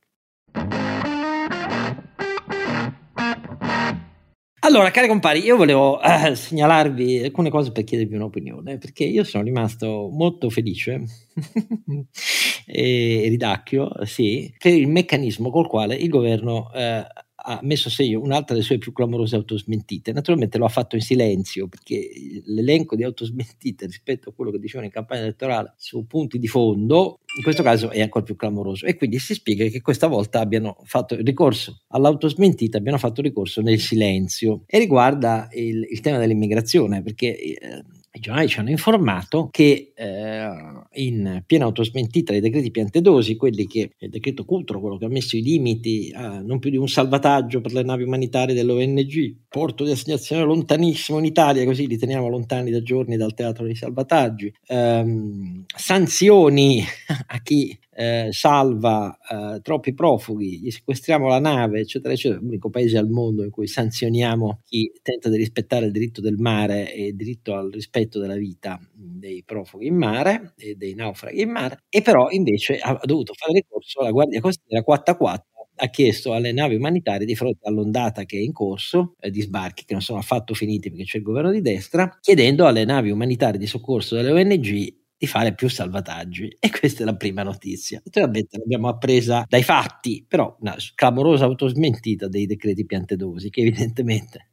Allora, cari compari, io volevo eh, segnalarvi alcune cose per chiedervi un'opinione, perché io sono rimasto molto felice e ridacchio, sì, per il meccanismo col quale il governo eh, ha messo a segno un'altra delle sue più clamorose autosmentite. Naturalmente lo ha fatto in silenzio, perché l'elenco di autosmentite rispetto a quello che dicevano in campagna elettorale su punti di fondo, in questo caso è ancora più clamoroso, e quindi si spiega che questa volta abbiano fatto ricorso all'autosmentita, abbiano fatto ricorso nel silenzio, e riguarda il, il tema dell'immigrazione, perché eh, i giornali ci hanno informato che eh, in piena autosmentita dei decreti piantedosi, quelli che il decreto Cutro, quello che ha messo i limiti a non più di un salvataggio per le navi umanitarie dell'O N G, porto di assegnazione lontanissimo in Italia, così li teniamo lontani da giorni dal teatro dei salvataggi, ehm, sanzioni a chi eh, salva eh, troppi profughi, gli sequestriamo la nave, eccetera, eccetera. L'unico paese al mondo in cui sanzioniamo chi tenta di rispettare il diritto del mare e il diritto al rispetto della vita dei profughi in mare e dei naufraghi in mare, e però invece ha dovuto fare ricorso alla Guardia Costiera. Quattro quattro ha chiesto alle navi umanitarie, di fronte all'ondata che è in corso eh, di sbarchi che non sono affatto finiti perché c'è il governo di destra, chiedendo alle navi umanitarie di soccorso delle O N G di fare più salvataggi, e questa è la prima notizia. Naturalmente l'abbiamo appresa dai fatti, però una clamorosa autosmentita dei decreti Piantedosi, che evidentemente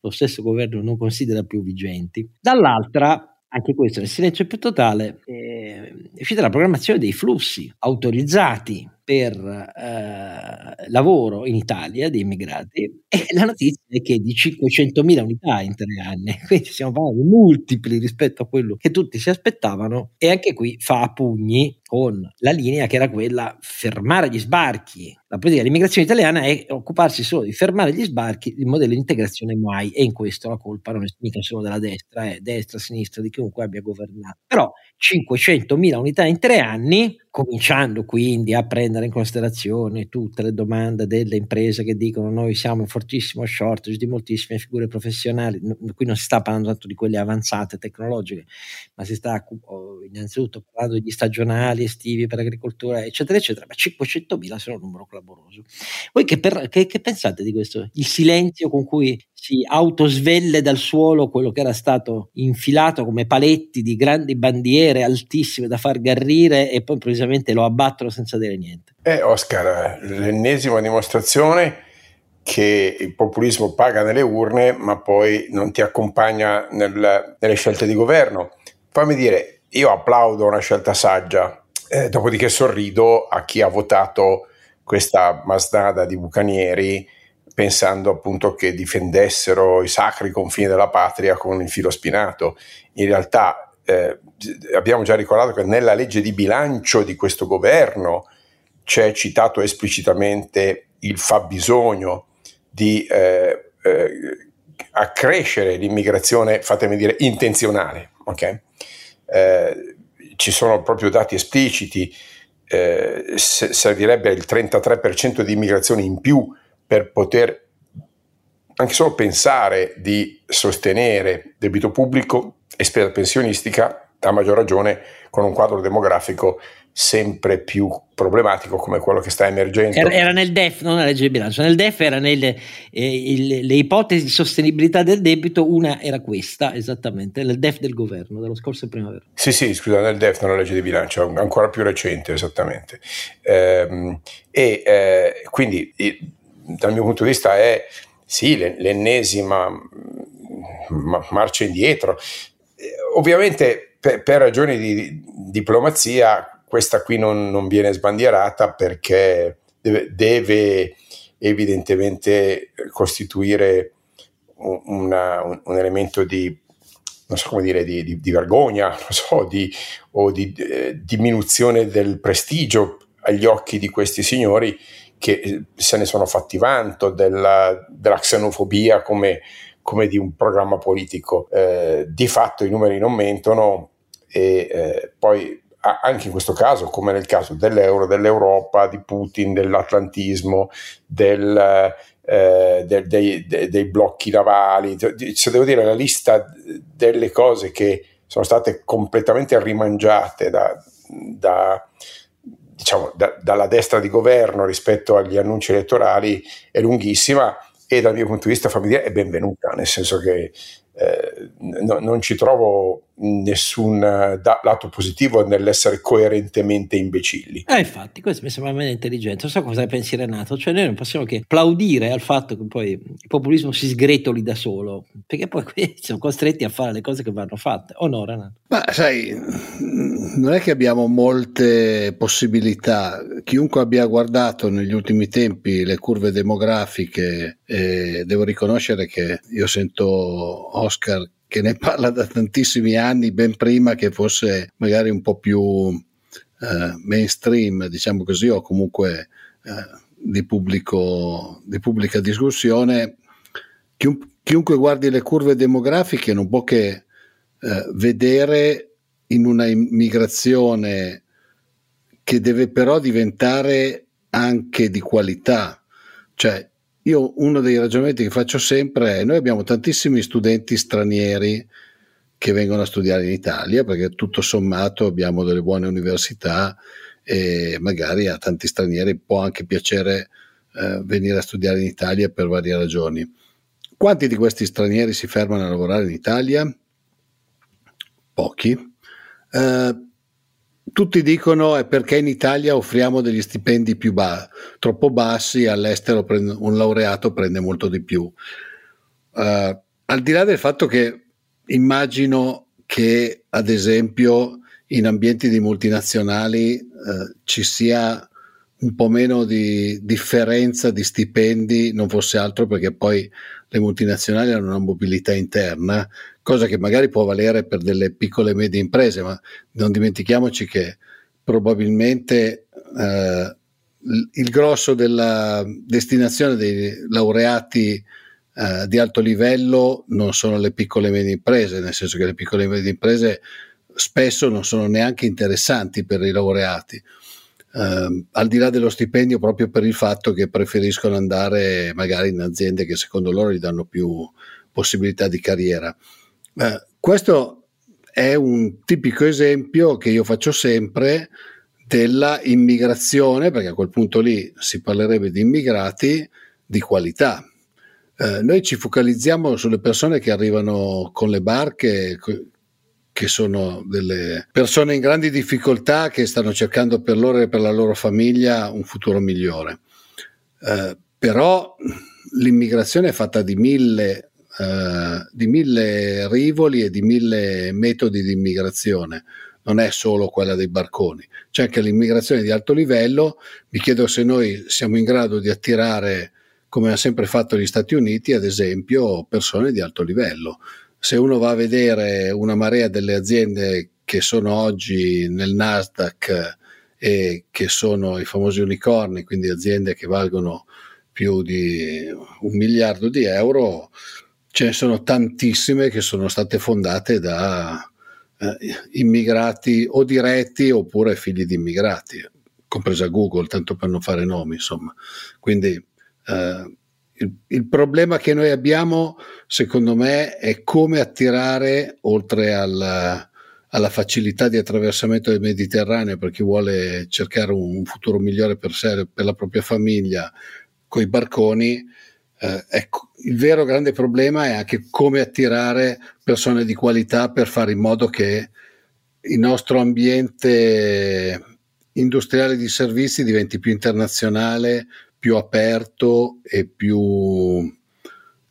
lo stesso governo non considera più vigenti. Dall'altra, anche questo nel silenzio più totale, eh, è uscita la programmazione dei flussi autorizzati per eh, lavoro in Italia di immigrati, e la notizia è che di cinquecentomila unità in tre anni, quindi stiamo parlando di multipli rispetto a quello che tutti si aspettavano, e anche qui fa a pugni con la linea che era quella: fermare gli sbarchi. La politica dell'immigrazione italiana è occuparsi solo di fermare gli sbarchi, il modello di integrazione mai, e in questo la colpa non è mica solo della destra, è destra, sinistra, di chiunque abbia governato. Però cinquecentomila unità in tre anni, cominciando quindi a prendere in considerazione tutte le domande delle imprese che dicono: noi siamo in fortissimo shortage di moltissime figure professionali. No, qui non si sta parlando tanto di quelle avanzate tecnologiche, ma si sta oh, innanzitutto parlando degli stagionali, estivi, per agricoltura, eccetera eccetera. Ma cinquecentomila sono un numero clamoroso. Voi che, per, che, che pensate di questo? Il silenzio con cui si autosvelle dal suolo quello che era stato infilato come paletti di grandi bandiere altissime da far garrire, e poi improvvisamente lo abbattono senza dire niente. Eh, Oscar, l'ennesima dimostrazione che il populismo paga nelle urne, ma poi non ti accompagna nel, nelle scelte di governo. Fammi dire, io applaudo una scelta saggia, eh, dopodiché sorrido a chi ha votato questa masnada di bucanieri, pensando appunto che difendessero i sacri confini della patria con il filo spinato. In realtà eh, abbiamo già ricordato che nella legge di bilancio di questo governo c'è citato esplicitamente il fabbisogno di eh, eh, accrescere l'immigrazione, fatemi dire, intenzionale. Okay? Eh, ci sono proprio dati espliciti, eh, se- servirebbe il trentatré per cento di immigrazione in più per poter anche solo pensare di sostenere debito pubblico e spesa pensionistica, a maggior ragione con un quadro demografico sempre più problematico come quello che sta emergendo. Era nel D E F, non nella legge di bilancio, nel D E F erano nelle eh, le ipotesi di sostenibilità del debito, una era questa, esattamente, nel D E F del governo, dello scorso primavera. Sì, sì, scusa, nel D E F, non nella legge di bilancio, ancora più recente, esattamente. Ehm, e eh, quindi... E, dal mio punto di vista è sì l'ennesima marcia indietro. Ovviamente per, per ragioni di diplomazia questa qui non, non viene sbandierata, perché deve, deve evidentemente costituire una, un, un elemento di, non so come dire, di, di, di vergogna, non so, di, o di eh, diminuzione del prestigio agli occhi di questi signori che se ne sono fatti vanto della, della xenofobia come, come di un programma politico. Eh, di fatto i numeri non mentono, e eh, poi anche in questo caso, come nel caso dell'euro, dell'Europa, di Putin, dell'atlantismo, del, eh, del, dei, dei, dei blocchi navali, se devo dire la lista delle cose che sono state completamente rimangiate da... da diciamo da, dalla destra di governo rispetto agli annunci elettorali è lunghissima, e dal mio punto di vista, fammi dire, è benvenuta, nel senso che eh, no, non ci trovo nessun da, lato positivo nell'essere coerentemente imbecilli. Ah, infatti, questo mi sembra meno intelligente. Non so cosa ne pensi, Renato, cioè noi non possiamo che applaudire al fatto che poi il populismo si sgretoli da solo, perché poi qui siamo costretti a fare le cose che vanno fatte, o no, Renato? Ma sai, non è che abbiamo molte possibilità. Chiunque abbia guardato negli ultimi tempi le curve demografiche, eh, devo riconoscere che io sento Oscar che ne parla da tantissimi anni, ben prima che fosse magari un po' più eh, mainstream, diciamo così, o comunque eh, di pubblico, di pubblica discussione. Chiun- chiunque guardi le curve demografiche non può che eh, vedere in una immigrazione che deve però diventare anche di qualità. Cioè, io uno dei ragionamenti che faccio sempre è: noi abbiamo tantissimi studenti stranieri che vengono a studiare in Italia, perché tutto sommato abbiamo delle buone università e magari a tanti stranieri può anche piacere eh, venire a studiare in Italia per varie ragioni. Quanti di questi stranieri si fermano a lavorare in Italia? Pochi. Eh, Tutti dicono è perché in Italia offriamo degli stipendi più ba- troppo bassi, all'estero prend- un laureato prende molto di più. Uh, al di là del fatto che immagino che ad esempio in ambienti di multinazionali uh, ci sia un po' meno di differenza di stipendi, non fosse altro perché poi le multinazionali hanno una mobilità interna, cosa che magari può valere per delle piccole e medie imprese, ma non dimentichiamoci che probabilmente eh, il grosso della destinazione dei laureati eh, di alto livello non sono le piccole e medie imprese, nel senso che le piccole e medie imprese spesso non sono neanche interessanti per i laureati. Uh, al di là dello stipendio, proprio per il fatto che preferiscono andare magari in aziende che secondo loro gli danno più possibilità di carriera. Uh, questo è un tipico esempio che io faccio sempre della immigrazione, perché a quel punto lì si parlerebbe di immigrati di qualità. Uh, noi ci focalizziamo sulle persone che arrivano con le barche, che sono delle persone in grandi difficoltà che stanno cercando per loro e per la loro famiglia un futuro migliore. Eh, però l'immigrazione è fatta di mille, eh, di mille rivoli e di mille metodi di immigrazione, non è solo quella dei barconi. C'è anche l'immigrazione di alto livello. Mi chiedo se noi siamo in grado di attirare, come ha sempre fatto gli Stati Uniti, ad esempio, persone di alto livello. Se uno va a vedere una marea delle aziende che sono oggi nel Nasdaq e che sono i famosi unicorni, quindi aziende che valgono più di un miliardo di euro, ce ne sono tantissime che sono state fondate da eh, immigrati o diretti oppure figli di immigrati, compresa Google, tanto per non fare nomi, insomma. Quindi eh, Il, il problema che noi abbiamo, secondo me, è come attirare, oltre alla, alla facilità di attraversamento del Mediterraneo per chi vuole cercare un, un futuro migliore per sé, per la propria famiglia, coi barconi, eh, ecco, il vero grande problema è anche come attirare persone di qualità per fare in modo che il nostro ambiente industriale di servizi diventi più internazionale, più aperto e più,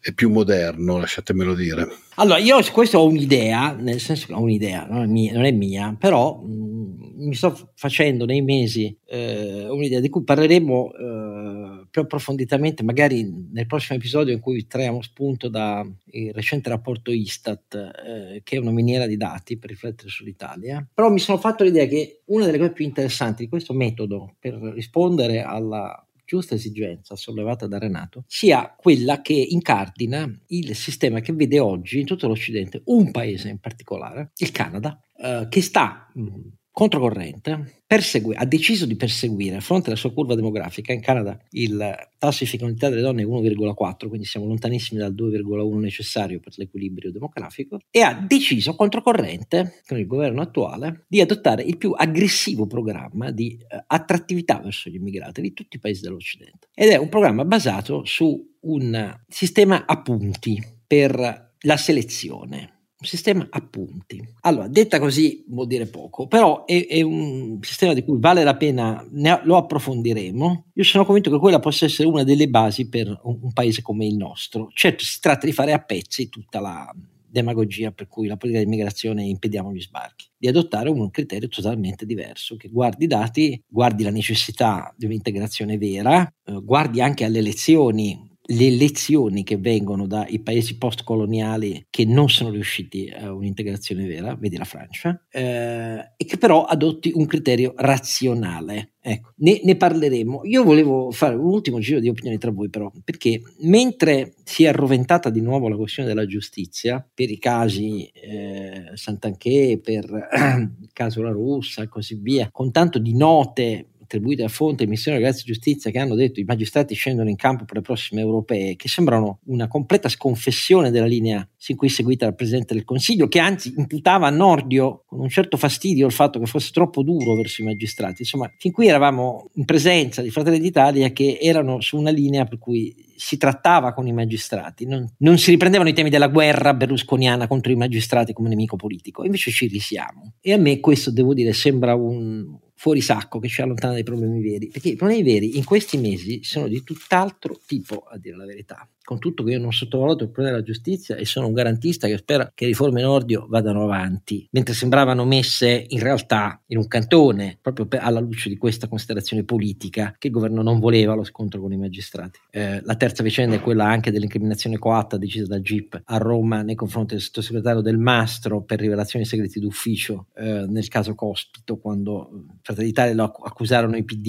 e più moderno, lasciatemelo dire. Allora, io su questo ho un'idea, nel senso che ho un'idea, non è mia, non è mia però mh, mi sto facendo nei mesi eh, un'idea di cui parleremo eh, più approfonditamente, magari nel prossimo episodio in cui traiamo spunto dal recente rapporto Istat, eh, che è una miniera di dati per riflettere sull'Italia. Però mi sono fatto l'idea che una delle cose più interessanti di questo metodo per rispondere alla giusta esigenza sollevata da Renato sia quella che incardina il sistema che vede oggi in tutto l'Occidente un paese in particolare, il Canada, eh, che sta mh, controcorrente, persegu- ha deciso di perseguire a fronte della sua curva demografica. In Canada il tasso di fecondità delle donne è uno virgola quattro, quindi siamo lontanissimi dal due virgola uno necessario per l'equilibrio demografico, e ha deciso controcorrente con il governo attuale di adottare il più aggressivo programma di eh, attrattività verso gli immigrati di tutti i paesi dell'Occidente, ed è un programma basato su un sistema a punti per la selezione. Un sistema a punti. Allora, detta così vuol dire poco, però è, è un sistema di cui vale la pena, ne, lo approfondiremo. Io sono convinto che quella possa essere una delle basi per un, un paese come il nostro. Certo, si tratta di fare a pezzi tutta la demagogia per cui la politica di immigrazione impediamo gli sbarchi, di adottare un criterio totalmente diverso, che guardi i dati, guardi la necessità di un'integrazione vera, eh, guardi anche alle elezioni, le lezioni che vengono dai paesi postcoloniali che non sono riusciti a un'integrazione vera, vedi la Francia, eh, e che però adotti un criterio razionale. Ecco, ne, ne parleremo. Io volevo fare un ultimo giro di opinioni tra voi, però, perché mentre si è arroventata di nuovo la questione della giustizia per i casi eh, Santanchè, per eh, il caso La Russa e così via, con tanto di note attribuite a fonte, missione, Grazia e Giustizia, che hanno detto i magistrati scendono in campo per le prossime europee, che sembrano una completa sconfessione della linea sin qui seguita dal Presidente del Consiglio, che anzi imputava a Nordio con un certo fastidio il fatto che fosse troppo duro verso i magistrati. Insomma, fin qui eravamo in presenza di Fratelli d'Italia che erano su una linea per cui si trattava con i magistrati, non, non si riprendevano i temi della guerra berlusconiana contro i magistrati come nemico politico, invece ci risiamo. E a me questo, devo dire, sembra un fuorisacco che ci allontana dai problemi veri, perché i problemi veri in questi mesi sono di tutt'altro tipo, a dire la verità, con tutto che io non sottovaluto il problema della giustizia e sono un garantista che spera che riforme Nordio vadano avanti, mentre sembravano messe in realtà in un cantone, proprio per, alla luce di questa considerazione politica che il governo non voleva lo scontro con i magistrati. Eh, la terza vicenda è quella anche dell'incriminazione coatta decisa dal G I P a Roma nei confronti del sottosegretario Del Mastro per rivelazioni segreti d'ufficio eh, nel caso Cospito, quando Fratelli d'Italia lo accusarono i, P D,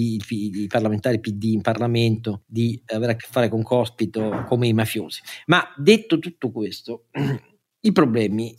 i parlamentari P D in Parlamento di avere a che fare con Cospito come i mafiosi. Ma detto tutto questo, i problemi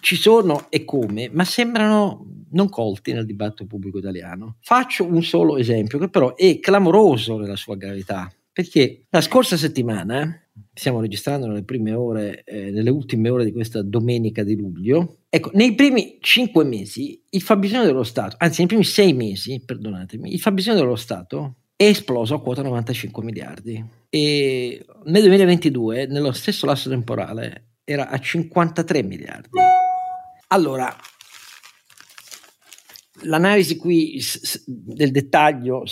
ci sono e come, ma sembrano non colti nel dibattito pubblico italiano. Faccio un solo esempio che però è clamoroso nella sua gravità, perché la scorsa settimana, stiamo registrando nelle prime ore, eh, nelle ultime ore di questa domenica di luglio, ecco, nei primi cinque mesi il fabbisogno dello Stato, anzi nei primi sei mesi, perdonatemi, il fabbisogno dello Stato è esploso a quota novantacinque miliardi e nel duemilaventidue, nello stesso lasso temporale, era a cinquantatré miliardi. Allora, l'analisi qui del dettaglio,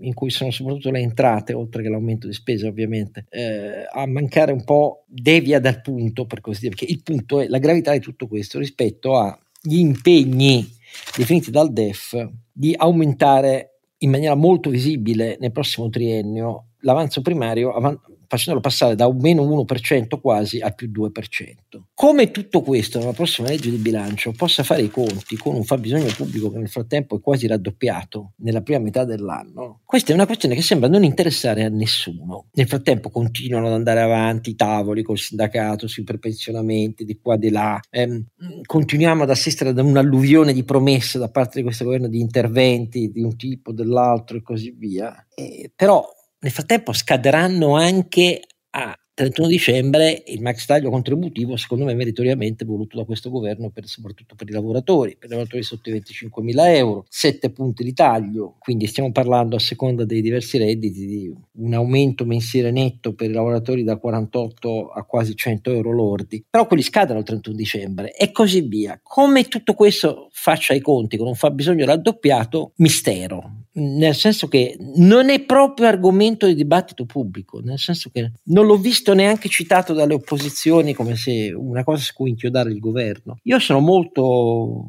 in cui sono soprattutto le entrate, oltre che l'aumento di spese ovviamente, eh, a mancare un po' devia dal punto, per così dire, perché il punto è la gravità di tutto questo rispetto agli impegni definiti dal D E F di aumentare in maniera molto visibile nel prossimo triennio l'avanzo primario avan- facendolo passare da un meno uno per cento quasi al più due per cento. Come tutto questo nella prossima legge di bilancio possa fare i conti con un fabbisogno pubblico che nel frattempo è quasi raddoppiato nella prima metà dell'anno, questa è una questione che sembra non interessare a nessuno. Nel frattempo continuano ad andare avanti i tavoli col sindacato sui prepensionamenti di qua di là, ehm, continuiamo ad assistere ad un'alluvione di promesse da parte di questo governo di interventi di un tipo, dell'altro e così via, eh, però nel frattempo scaderanno anche a trentuno dicembre il max taglio contributivo, secondo me meritoriamente voluto da questo governo, per, soprattutto per i lavoratori, per i lavoratori sotto i venticinquemila euro, sette punti di taglio, quindi stiamo parlando a seconda dei diversi redditi di un aumento mensile netto per i lavoratori da quarantotto a quasi cento euro lordi, però quelli scadono il trentuno dicembre e così via. Come tutto questo faccia i conti con un fabbisogno raddoppiato, mistero, nel senso che non è proprio argomento di dibattito pubblico, nel senso che non l'ho visto neanche citato dalle opposizioni come se una cosa su cui inchiodare il governo. Io sono molto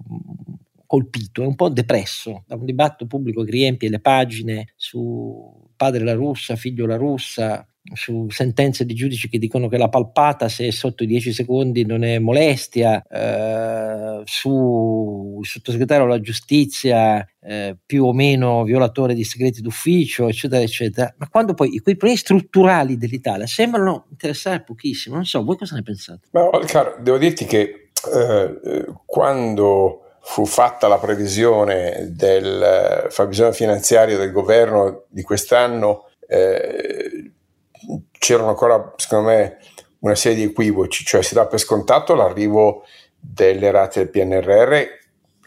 colpito e un po' depresso da un dibattito pubblico che riempie le pagine su padre La Russa, figlio La Russa, su sentenze di giudici che dicono che la palpata, se è sotto i dieci secondi, non è molestia, eh, su sottosegretario alla giustizia eh, più o meno violatore di segreti d'ufficio, eccetera eccetera, ma quando poi quei problemi strutturali dell'Italia sembrano interessare pochissimo. Non so, voi cosa ne pensate? Ma caro, devo dirti che eh, quando fu fatta la previsione del fabbisogno finanziario del governo di quest'anno, eh, c'erano ancora, secondo me, una serie di equivoci, cioè si dà per scontato l'arrivo delle rate del P N R R,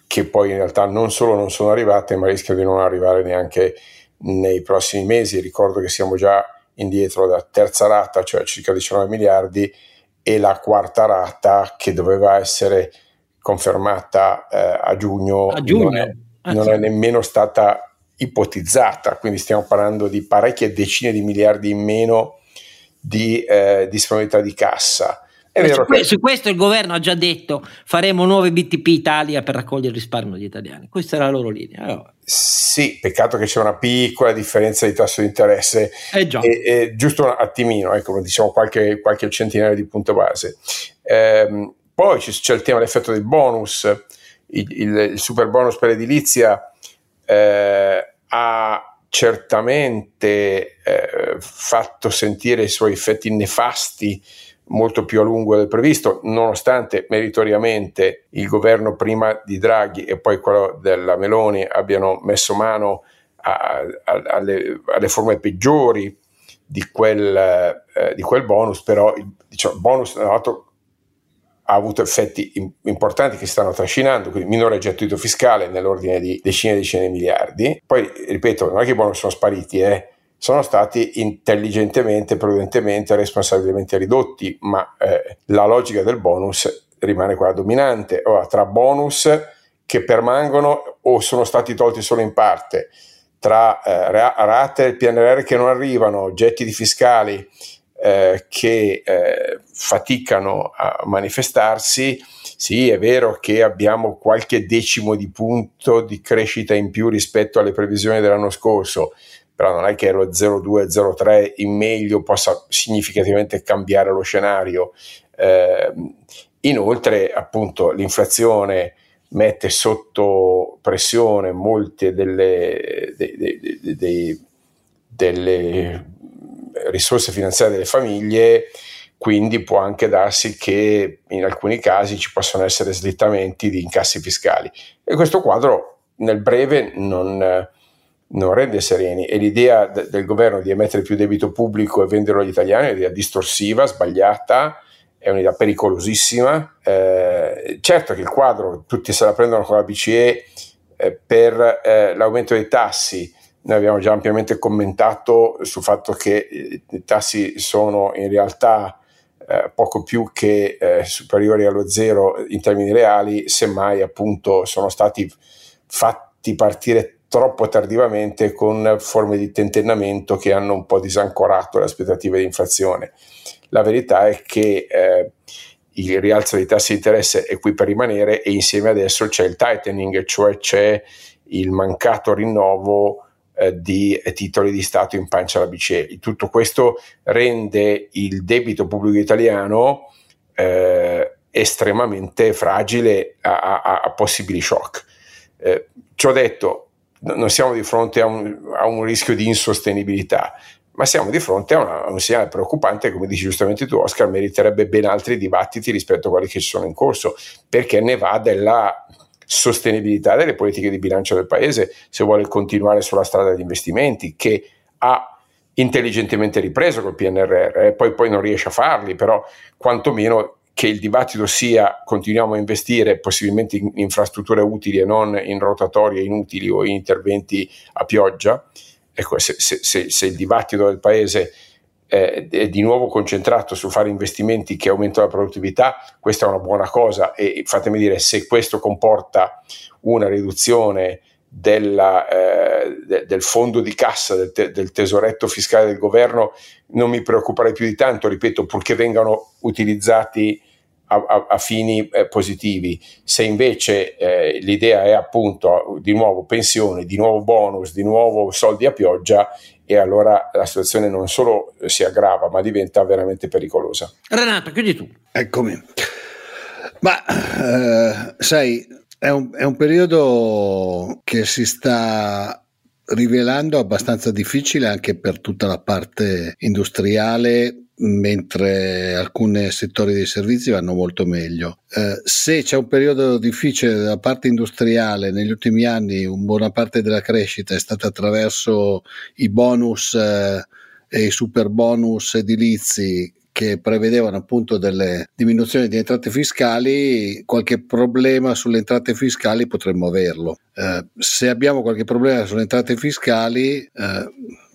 che poi in realtà non solo non sono arrivate, ma rischiano di non arrivare neanche nei prossimi mesi. Ricordo che siamo già indietro dalla terza rata, cioè circa diciannove miliardi, e la quarta rata, che doveva essere confermata eh, a giugno, a giugno. Non, è, ah, non sì. è nemmeno stata ipotizzata, quindi stiamo parlando di parecchie decine di miliardi in meno di eh, disponibilità di cassa. È vero su, que- che... su questo il governo ha già detto: faremo nuove B T P Italia per raccogliere il risparmio degli italiani. Questa era la loro linea. Allora. Sì, peccato che c'è una piccola differenza di tasso di interesse, eh già. E, e, giusto un attimino, ecco, diciamo qualche, qualche centinaio di punto base. Ehm, poi c- c'è il tema dell'effetto del bonus, il, il, il super bonus per l'edilizia. Eh, ha certamente eh, fatto sentire i suoi effetti nefasti molto più a lungo del previsto, nonostante meritoriamente il governo prima di Draghi e poi quello della Meloni abbiano messo mano a, a, alle, alle forme peggiori di quel, eh, di quel bonus, però il diciamo, bonus tra l'altro ha avuto effetti im- importanti che si stanno trascinando, quindi minore gettito fiscale nell'ordine di decine e decine di miliardi. Poi, ripeto, non è che i bonus sono spariti, eh? Sono stati intelligentemente, prudentemente, responsabilmente ridotti, ma eh, la logica del bonus rimane quella dominante. Ora, tra bonus che permangono o sono stati tolti solo in parte, tra eh, rate del P N R R che non arrivano, gettiti fiscali eh, che eh, faticano a manifestarsi, sì, è vero che abbiamo qualche decimo di punto di crescita in più rispetto alle previsioni dell'anno scorso, però non è che lo zero virgola due zero tre in meglio possa significativamente cambiare lo scenario. Eh, inoltre, appunto, l'inflazione mette sotto pressione molte delle, de, de, de, de, delle risorse finanziarie delle famiglie, quindi può anche darsi che in alcuni casi ci possono essere slittamenti di incassi fiscali, e questo quadro nel breve non... non rende sereni, e l'idea de- del governo di emettere più debito pubblico e venderlo agli italiani è un'idea distorsiva, sbagliata, è un'idea pericolosissima. Eh, certo che il quadro, tutti se la prendono con la B C E eh, per eh, l'aumento dei tassi. Noi abbiamo già ampiamente commentato sul fatto che eh, i tassi sono in realtà eh, poco più che eh, superiori allo zero in termini reali, semmai appunto sono stati fatti partire troppo tardivamente con forme di tentennamento che hanno un po' disancorato le aspettative di inflazione. La verità è che eh, il rialzo dei tassi di interesse è qui per rimanere, e insieme adesso c'è il tightening, cioè c'è il mancato rinnovo eh, di titoli di Stato in pancia alla B C E. Tutto questo rende il debito pubblico italiano eh, estremamente fragile a, a, a possibili shock. Eh, ciò detto, non siamo di fronte a un, a un rischio di insostenibilità, ma siamo di fronte a, una, a un segnale preoccupante, come dici giustamente tu, Oscar, meriterebbe ben altri dibattiti rispetto a quelli che ci sono in corso, perché ne va della sostenibilità delle politiche di bilancio del Paese, se vuole continuare sulla strada degli investimenti, che ha intelligentemente ripreso col P N R R, eh, poi, poi non riesce a farli, però quantomeno che il dibattito sia continuiamo a investire possibilmente in infrastrutture utili e non in rotatorie inutili o in interventi a pioggia. Ecco, se, se, se, se il dibattito del Paese eh, è di nuovo concentrato su fare investimenti che aumentano la produttività, questa è una buona cosa, e fatemi dire, se questo comporta una riduzione della, eh, de, del fondo di cassa, del, te, del tesoretto fiscale del governo, non mi preoccuperei più di tanto, ripeto, purché vengano utilizzati a, a, a fini eh, positivi. Se invece eh, l'idea è appunto di nuovo pensioni, di nuovo bonus, di nuovo soldi a pioggia, e allora la situazione non solo si aggrava, ma diventa veramente pericolosa. Renato, chiudi tu. Eccomi. Ma eh, sai... È un, è un periodo che si sta rivelando abbastanza difficile anche per tutta la parte industriale, mentre alcuni settori dei servizi vanno molto meglio. Eh, se c'è un periodo difficile della parte industriale, negli ultimi anni una buona parte della crescita è stata attraverso i bonus eh, e i super bonus edilizi, che prevedevano appunto delle diminuzioni di entrate fiscali, qualche problema sulle entrate fiscali potremmo averlo. Eh, se abbiamo qualche problema sulle entrate fiscali, eh,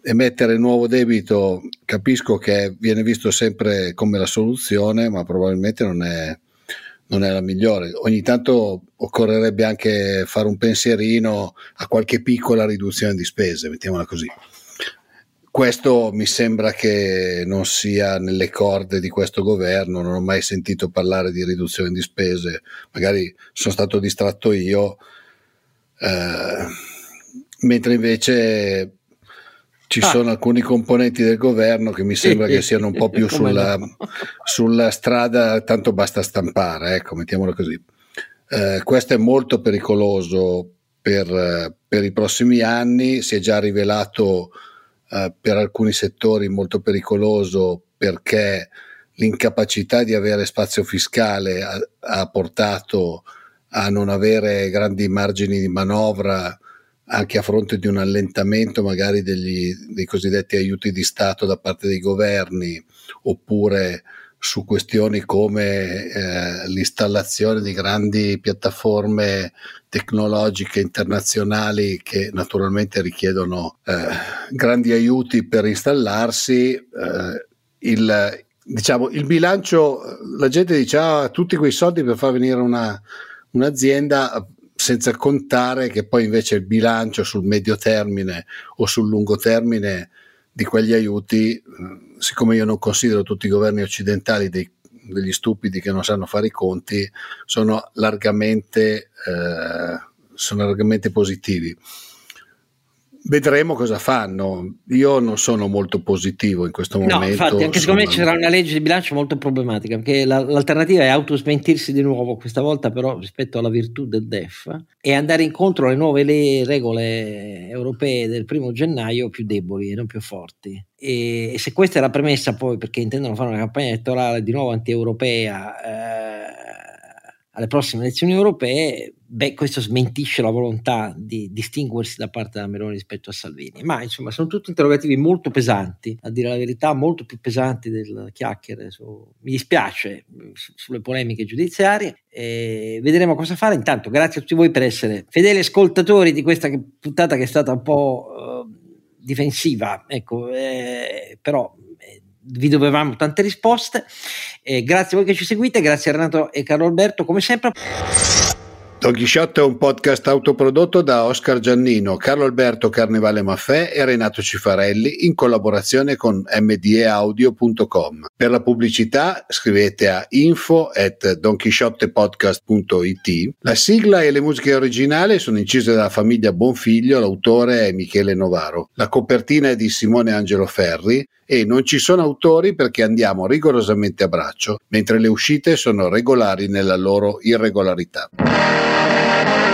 emettere nuovo debito capisco che viene visto sempre come la soluzione, ma probabilmente non è, non è la migliore. Ogni tanto occorrerebbe anche fare un pensierino a qualche piccola riduzione di spese, mettiamola così. Questo mi sembra che non sia nelle corde di questo governo, non ho mai sentito parlare di riduzione di spese, magari sono stato distratto io, eh, mentre invece ci ah. sono alcuni componenti del governo che mi sembra che siano un po' più sulla, sulla strada, tanto basta stampare, ecco, mettiamolo così. Eh, questo è molto pericoloso per, per i prossimi anni, si è già rivelato Uh, per alcuni settori molto pericoloso, perché l'incapacità di avere spazio fiscale ha, ha portato a non avere grandi margini di manovra anche a fronte di un allentamento magari degli, dei cosiddetti aiuti di Stato da parte dei governi, oppure su questioni come eh, l'installazione di grandi piattaforme tecnologiche internazionali che naturalmente richiedono eh, grandi aiuti per installarsi, eh, il, diciamo, il bilancio, la gente dice ah, tutti quei soldi per far venire una, un'azienda, senza contare che poi invece il bilancio sul medio termine o sul lungo termine di quegli aiuti, siccome io non considero tutti i governi occidentali dei, degli stupidi che non sanno fare i conti, sono largamente, eh, sono largamente positivi. Vedremo cosa fanno. Io non sono molto positivo in questo no, momento. Infatti, anche secondo me ci sarà una legge di bilancio molto problematica, perché la, l'alternativa è autosmentirsi di nuovo, questa volta però rispetto alla virtù del D E F, e andare incontro alle nuove le regole europee del primo gennaio più deboli e non più forti. E, e se questa è la premessa, poi perché intendono fare una campagna elettorale di nuovo anti-europea eh, alle prossime elezioni europee, beh, questo smentisce la volontà di distinguersi da parte della Meloni rispetto a Salvini. Ma insomma, sono tutti interrogativi molto pesanti, a dire la verità, molto più pesanti del chiacchiere su, mi dispiace, su, sulle polemiche giudiziarie. E vedremo cosa fare. Intanto grazie a tutti voi per essere fedeli ascoltatori di questa puntata che è stata un po' eh, difensiva, ecco, eh, però eh, vi dovevamo tante risposte. Eh, grazie a voi che ci seguite, grazie a Renato e Carlo Alberto come sempre. Don Chisciotte è un podcast autoprodotto da Oscar Giannino, Carlo Alberto Carnevale Maffè e Renato Cifarelli in collaborazione con m d e audio punto com. Per la pubblicità scrivete a info chiocciola donchisciottepodcast punto it. La sigla e le musiche originali sono incise dalla famiglia Bonfiglio, l'autore è Michele Novaro. La copertina è di Simone Angelo Ferri e non ci sono autori perché andiamo rigorosamente a braccio, mentre le uscite sono regolari nella loro irregolarità. Thank you.